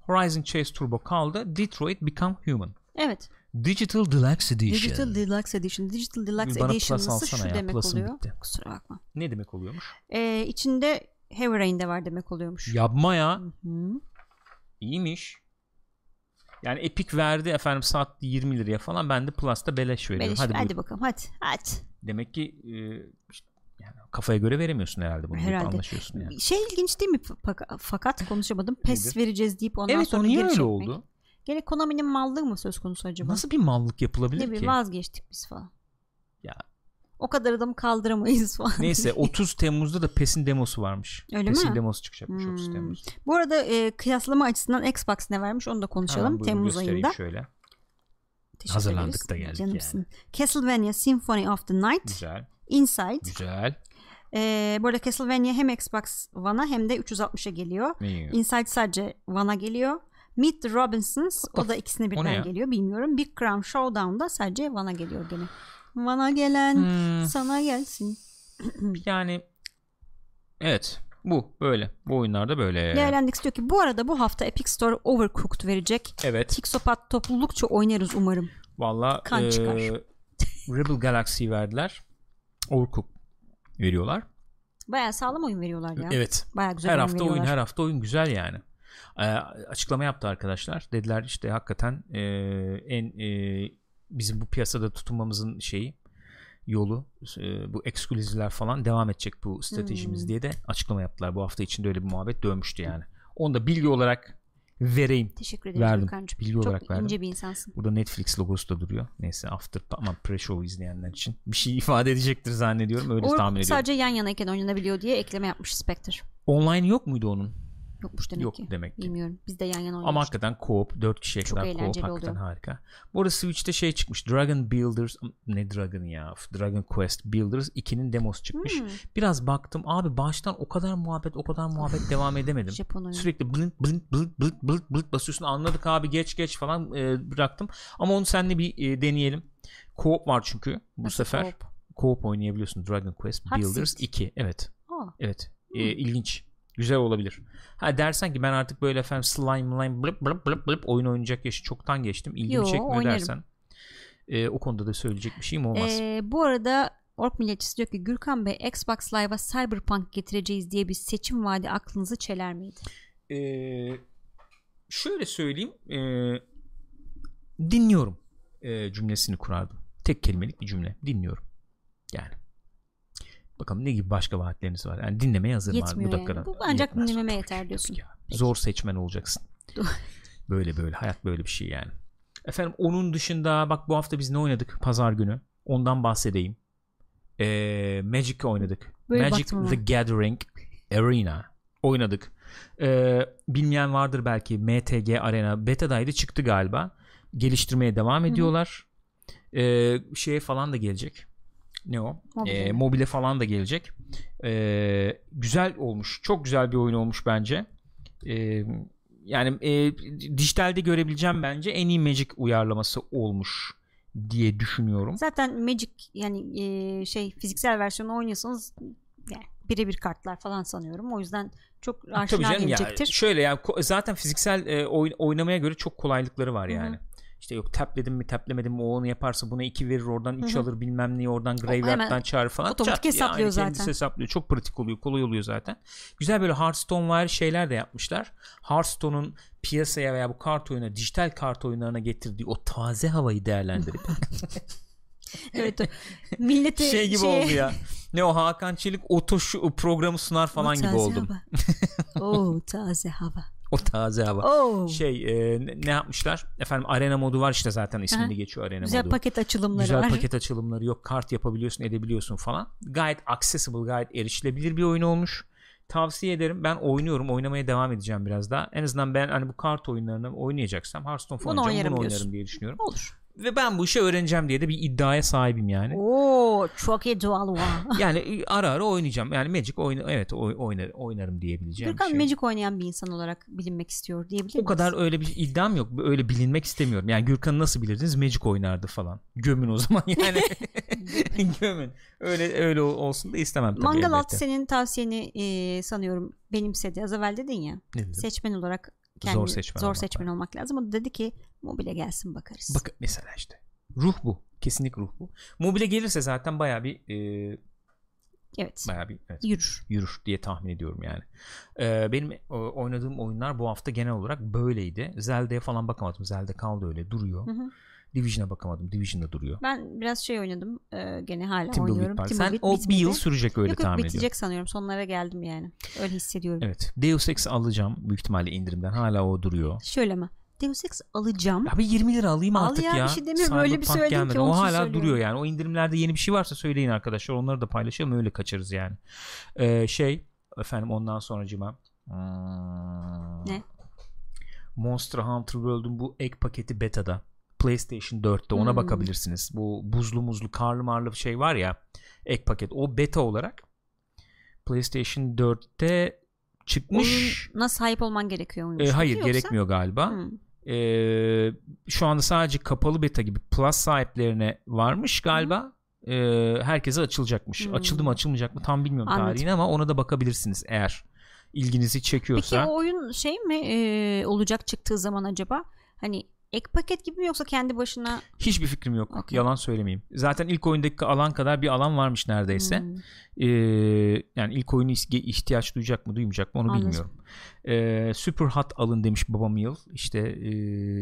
Horizon Chase Turbo kaldı. Detroit Become Human. Evet. Digital Deluxe Edition. Digital Deluxe Edition nasıl şu ya, demek Plus'ın oluyor? Bitti. Kusura bakma. Ne demek oluyormuş? İçinde Heavy Rain'de var demek oluyormuş. Yapma ya. Hı-hı. İyiymiş. Yani Epic verdi efendim saat 20 liraya falan. Ben de Plus'ta beleş veriyorum. Hadi bakalım. Demek ki Yani kafaya göre veremiyorsun herhalde bunu. Herhalde. Anlaşıyorsun yani. Şey ilginç değil mi? Fakat konuşamadım. PES vereceğiz deyip ondan evet, sonra geri çekmek. Evet, o niye öyle oldu? Gene Konami'nin mallığı mı söz konusu acaba? Nasıl bir mallık yapılabilir ne ki? Ne bileyim, vazgeçtik biz falan. Ya. O kadar adamı kaldıramayız falan. Neyse 30 Temmuz'da da PES'in demosu varmış. Öyle PES'in mi? PES'in demosu çıkacakmış 30 Temmuz. Bu arada kıyaslama açısından Xbox ne vermiş onu da konuşalım. Hemen Temmuz ayında. Şöyle. Hazırlandık da geldik canımsın. Yani. Castlevania Symphony of the Night. Güzel. Inside. Güzel. Bu arada Castlevania hem Xbox One'a hem de 360'a geliyor. Inside sadece One'a geliyor. Meet the Robinsons o da ikisine birden geliyor bilmiyorum. Big Crown Showdown'da sadece One'a geliyor gene. Bana gelen sana gelsin. Yani evet bu böyle. Bu oyunlarda böyle. Değerlendik diyor ki bu arada bu hafta Epic Store Overcooked verecek. Evet. Pixopat toplulukça oynarız umarım. Valla kan çıkar. Rebel Galaxy verdiler. Overcooked veriyorlar. Bayağı sağlam oyun veriyorlar ya. Evet. Bayağı güzel her hafta veriyorlar. Oyun her hafta oyun güzel yani. Açıklama yaptı arkadaşlar. Dediler işte hakikaten bizim bu piyasada tutunmamızın şeyi yolu bu ekskluzivler falan devam edecek bu stratejimiz diye de açıklama yaptılar. Bu hafta içinde öyle bir muhabbet dönmüştü yani. Onu da bilgi olarak vereyim. Teşekkür ederim verdim. Gürkancığım. Bilgi çok olarak ince verdim. Bir insansın. Burada Netflix logosu da duruyor. Neyse after ama pre-show izleyenler için bir şey ifade edecektir zannediyorum. Öyle tahmin ediyorum. Sadece yan yanayken oynanabiliyor diye ekleme yapmış Spectre. Online yok muydu onun? Yokmuş demek yok ki. Demek ki. Bilmiyorum. Biz de yan yana oynamıştık. Ama hakikaten co-op 4 kişiye çok kadar co-op oluyor. Hakikaten harika. Bu arada Switch'te şey çıkmış. Dragon Builders ne Dragon ya? Dragon Quest Builders 2'nin demosu çıkmış. Biraz baktım. Abi baştan o kadar muhabbet devam edemedim. Sürekli blint basıyorsun. Anladık abi geç falan bıraktım. Ama onu seninle bir deneyelim. Co-op var çünkü bu nasıl sefer. Co-op oynayabiliyorsun. Dragon Quest Builders 2. Evet. Oh. Evet. İlginç. Güzel olabilir. Ha dersen ki ben artık böyle efendim slime blip oyun oynayacak yaşı çoktan geçtim. İlgimi çekmiyor dersen. O konuda da söyleyecek bir şeyim olmaz. Bu arada Ork Milletçisi diyor ki Gürkan Bey Xbox Live'a Cyberpunk getireceğiz diye bir seçim vaadi aklınızı çeler miydi? Şöyle söyleyeyim. Dinliyorum cümlesini kurardım. Tek kelimelik bir cümle. Dinliyorum. Yani. Bakalım ne gibi başka vaatleriniz var. Yani dinlemeye hazır var bu dakikada. Yani. Bu ancak yetmez. Dinlemeye yeter diyorsun. Zor seçmen olacaksın. böyle hayat böyle bir şey yani. Efendim onun dışında bak bu hafta biz ne oynadık pazar günü? Ondan bahsedeyim. Magic oynadık. Böyle Magic the Gathering Arena oynadık. Bilmeyen vardır belki MTG Arena beta'daydı çıktı galiba. Geliştirmeye devam ediyorlar. Şeye falan da gelecek. Ne o? Mobile falan da gelecek. Güzel olmuş. Çok güzel bir oyun olmuş bence. Yani dijitalde görebileceğim bence en iyi Magic uyarlaması olmuş diye düşünüyorum. Zaten Magic yani fiziksel versiyonu oynuyorsanız yani birebir kartlar falan sanıyorum. O yüzden çok aşina gelecektir. Ya, şöyle yani zaten fiziksel oynamaya göre çok kolaylıkları var yani. Hı-hı. İşte yok tapledim mi taplemedim mi o onu yaparsa buna 2 verir oradan 3 alır bilmem neyi oradan graveyard'dan çağır falan. Otomatik hesaplıyor yani zaten. Kendisi hesaplıyor. Çok pratik oluyor. Kolay oluyor zaten. Güzel böyle Hearthstone var şeyler de yapmışlar. Hearthstone'un piyasaya veya bu kart oyuna dijital kart oyunlarına getirdiği o taze havayı değerlendirip. Evet o. Millete şey gibi oldu ya. Ne o Hakan Çelik oto şu programı sunar falan gibi oldum. Oo taze hava. O taze hava. Oh. Ne yapmışlar? Efendim arena modu var işte zaten isminde geçiyor arena güzel modu. Güzel paket açılımları güzel var. Güzel paket açılımları yok. Kart yapabiliyorsun edebiliyorsun falan. Gayet accessible gayet erişilebilir bir oyun olmuş. Tavsiye ederim. Ben oynuyorum. Oynamaya devam edeceğim biraz daha. En azından ben hani bu kart oyunlarını oynayacaksam Hearthstone falan bunu oynarım diye düşünüyorum. Olur. Ve ben bu işi öğreneceğim diye de bir iddiaya sahibim yani. Oo, çok iyi dual. Yani ara oynayacağım. Yani Magic oynarım diyebileceğim. Gürkan şey. Magic oynayan bir insan olarak bilinmek istiyor diyebilir miyiz? O kadar öyle bir iddiam yok. Öyle bilinmek istemiyorum. Yani Gürkan'ı nasıl bilirdiniz? Magic oynardı falan. Gömün o zaman yani. Gömün. Öyle olsun da istemem tabii. Mangal altı senin tavsiyeni sanıyorum benimsedi. Az evvel dedin ya. Seçmen olarak zor seçmen olmak lazım. O da dedi ki mobile gelsin bakarız. Bak mesela işte ruh bu. Kesinlik ruh bu. Mobile gelirse zaten bayağı bir yürür diye tahmin ediyorum yani. Benim oynadığım oyunlar bu hafta genel olarak böyleydi. Zelda'ya falan bakamadım. Zelda kaldı öyle duruyor. Division'a bakamadım. Division'da duruyor. Ben biraz şey oynadım. Gene hala oynuyorum. Sen o bir yıl sürecek öyle tahmin ediyorum. Yok bitecek sanıyorum. Sonlara geldim yani. Öyle hissediyorum. Evet. Deus Ex alacağım. Büyük ihtimalle indirimden. Hala o duruyor. Şöyle mi? Deus Ex alacağım. Abi 20 lira alayım artık ya. Bir şey demiyorum. Öyle bir söyledim ki. O hala söylüyorum. Duruyor yani. O indirimlerde yeni bir şey varsa söyleyin arkadaşlar. Onları da paylaşalım. Öyle kaçarız yani. Efendim ondan sonracıma. Ne? Monster Hunter World'un bu ek paketi beta'da. PlayStation 4'te ona bakabilirsiniz. Bu buzlu muzlu karlı marlı bir şey var ya, ek paket. O beta olarak PlayStation 4'te çıkmış. Oyuna sahip olman gerekiyor mu? Hayır yoksa? Gerekmiyor galiba. Şu anda sadece kapalı beta gibi Plus sahiplerine varmış galiba. Herkese açılacakmış. Açıldı mı açılmayacak mı tam bilmiyorum tarihini ama ona da bakabilirsiniz eğer ilginizi çekiyorsa. Peki o oyun şey mi olacak çıktığı zaman acaba? Hani ek paket gibi mi yoksa kendi başına? Hiçbir fikrim yok. Okay. Yalan söylemeyeyim. Zaten ilk oyundaki alan kadar bir alan varmış neredeyse. Yani ilk oyunu ihtiyaç duyacak mı duymayacak mı onu bilmiyorum. Super Hot alın demiş babam yıl. İşte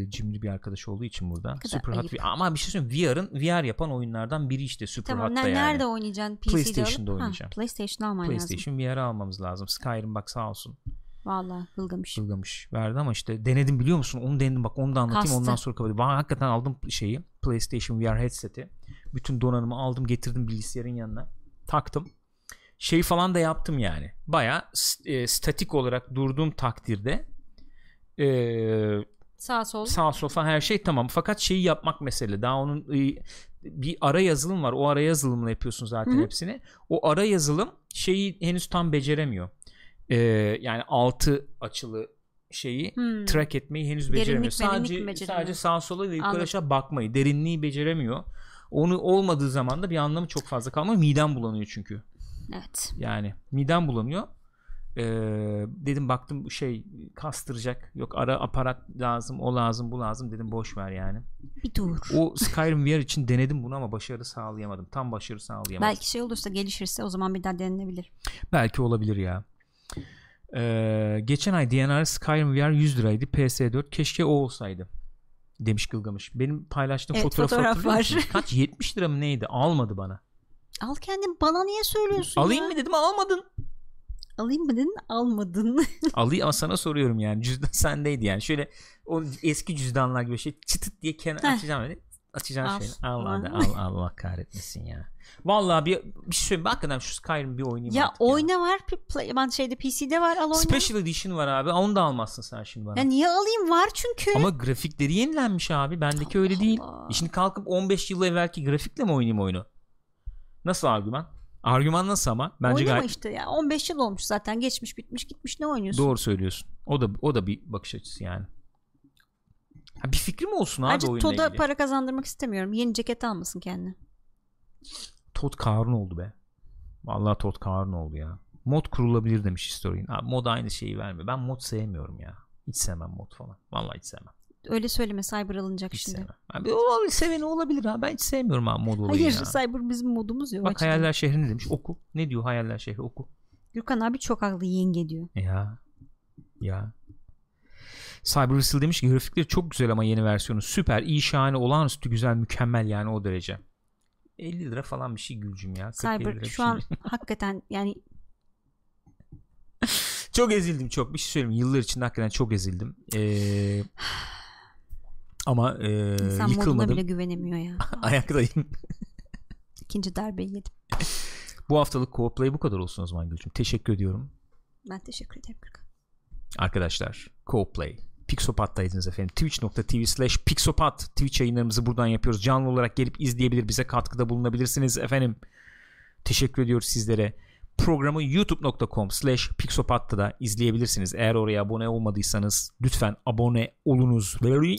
cimri bir arkadaş olduğu için burada. Super Hot ama bir şey söyleyeyim. VR yapan oyunlardan biri işte Super Hot'ta yani. Nerede oynayacaksın? PC'de PlayStation'da oynayacağım. PlayStation alman lazım. PlayStation VR'ı almamız lazım. Skyrim bak sağ olsun. Valla hılgamış verdi ama işte denedim biliyor musun, onu denedim bak, onu da anlatayım. Kastı. Ondan sonra kapatayım. Hakikaten aldım şeyi, PlayStation VR headseti, bütün donanımı aldım getirdim bilgisayarın yanına taktım, şey falan da yaptım yani baya statik olarak durduğum takdirde sağ sol falan her şey tamam, fakat şeyi yapmak mesele, daha onun bir ara yazılım var, o ara yazılımla yapıyorsun zaten hepsini, o ara yazılım şeyi henüz tam beceremiyor. Yani altı açılı şeyi track etmeyi henüz beceremiyor. Sadece sağa sola ve yukarı aşağı bakmayı, derinliği beceremiyor. Onu olmadığı zaman da bir anlamı çok fazla kalmıyor. Midem bulanıyor çünkü. Evet. Yani midem bulanıyor. Dedim baktım şey kastıracak. Yok ara aparat lazım, o lazım, bu lazım, dedim boş ver yani. Bir dur. O Skyrim VR için denedim bunu ama başarı sağlayamadım. Tam başarı sağlayamadım. Belki şey olursa, gelişirse o zaman bir daha denenebilir. Belki olabilir ya. Geçen ay DNR Skyrim VR 100 liraydı PS4, keşke o olsaydı demiş Gülgamış. Benim paylaştığım fotoğraf var. Kaç 70 lira mı neydi, almadı bana. Al kendin, bana niye söylüyorsun? Alayım mı dedim, almadın. Alayım mı dedin, almadın. Alayım ama sana soruyorum yani, cüzdan sendeydi yani. Şöyle o eski cüzdanlar gibi şey çıtıt diye kenara açacağım dedi. Açacağın şeyini Allah kahretmesin ya. Vallahi bir şey söyleyeyim. Hakikaten şu Skyrim bir oynayayım ya, oyna ya. Var PC'de var, al oyna. Special Edition var abi, onu da almazsın sen şimdi bana. Ya niye alayım, var çünkü. Ama grafikleri yenilenmiş abi, bendeki öyle değil. Şimdi kalkıp 15 yıl evvelki grafikle mi oynayayım oyunu? Nasıl argüman? Argüman nasıl ama? Bence oynama gayet... işte ya 15 yıl olmuş zaten, geçmiş bitmiş gitmiş, ne oynuyorsun? Doğru söylüyorsun. O da bir bakış açısı yani. Bir fikrim olsun abi oyunla ilgili. Todd'a para kazandırmak istemiyorum. Yeni ceket almasın kendine. Todd Karun oldu be. Vallahi Todd Karun oldu ya. Mod kurulabilir demiş historian. Abi mod aynı şeyi vermiyor. Ben mod sevmiyorum ya. Hiç sevmem mod falan. Vallahi hiç sevmem. Öyle söyleme, Cyber alınacak hiç şimdi. Sevmem. Abi olabilir, seveni olabilir ha. Ben hiç sevmiyorum abi mod olayı. Hayır ya. Cyber bizim modumuz yok. Bak açıkçası. Hayaller Şehri demiş, oku. Ne diyor Hayaller Şehri, oku. Gürkan abi çok haklı, yenge diyor. Ya. Cyber Whistle demiş ki grafikleri çok güzel ama yeni versiyonu süper, iyi, şahane, olağanüstü güzel, mükemmel yani o derece. 50 lira falan bir şey Gülcüm ya. Cyber şu an hakikaten yani çok ezildim, çok bir şey söyleyeyim, yıllar içinde hakikaten çok ezildim. Ama İnsan yıkılmadım. Moduna bile güvenemiyor ya. Ayaktayım. İkinci darbeyi yedim. Bu haftalık CoPlay bu kadar olsun o zaman Gülcüm. Teşekkür ediyorum. Ben teşekkür ederim Gürkan. Arkadaşlar CoPlay Pixopat'taydınız efendim. Twitch.tv/Pixopat Twitch yayınlarımızı buradan yapıyoruz. Canlı olarak gelip izleyebilir, bize katkıda bulunabilirsiniz efendim. Teşekkür ediyoruz sizlere. Programı youtube.com/Pixopat'ta da izleyebilirsiniz. Eğer oraya abone olmadıysanız lütfen abone olunuz.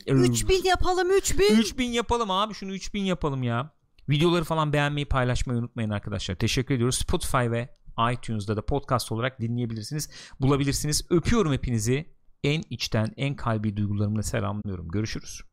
3000 yapalım, 3000. 3000 yapalım abi, şunu 3000 yapalım ya. Videoları falan beğenmeyi, paylaşmayı unutmayın arkadaşlar. Teşekkür ediyoruz. Spotify ve iTunes'da da podcast olarak dinleyebilirsiniz, bulabilirsiniz. Öpüyorum hepinizi. En içten, en kalbi duygularımla selamlıyorum. Görüşürüz.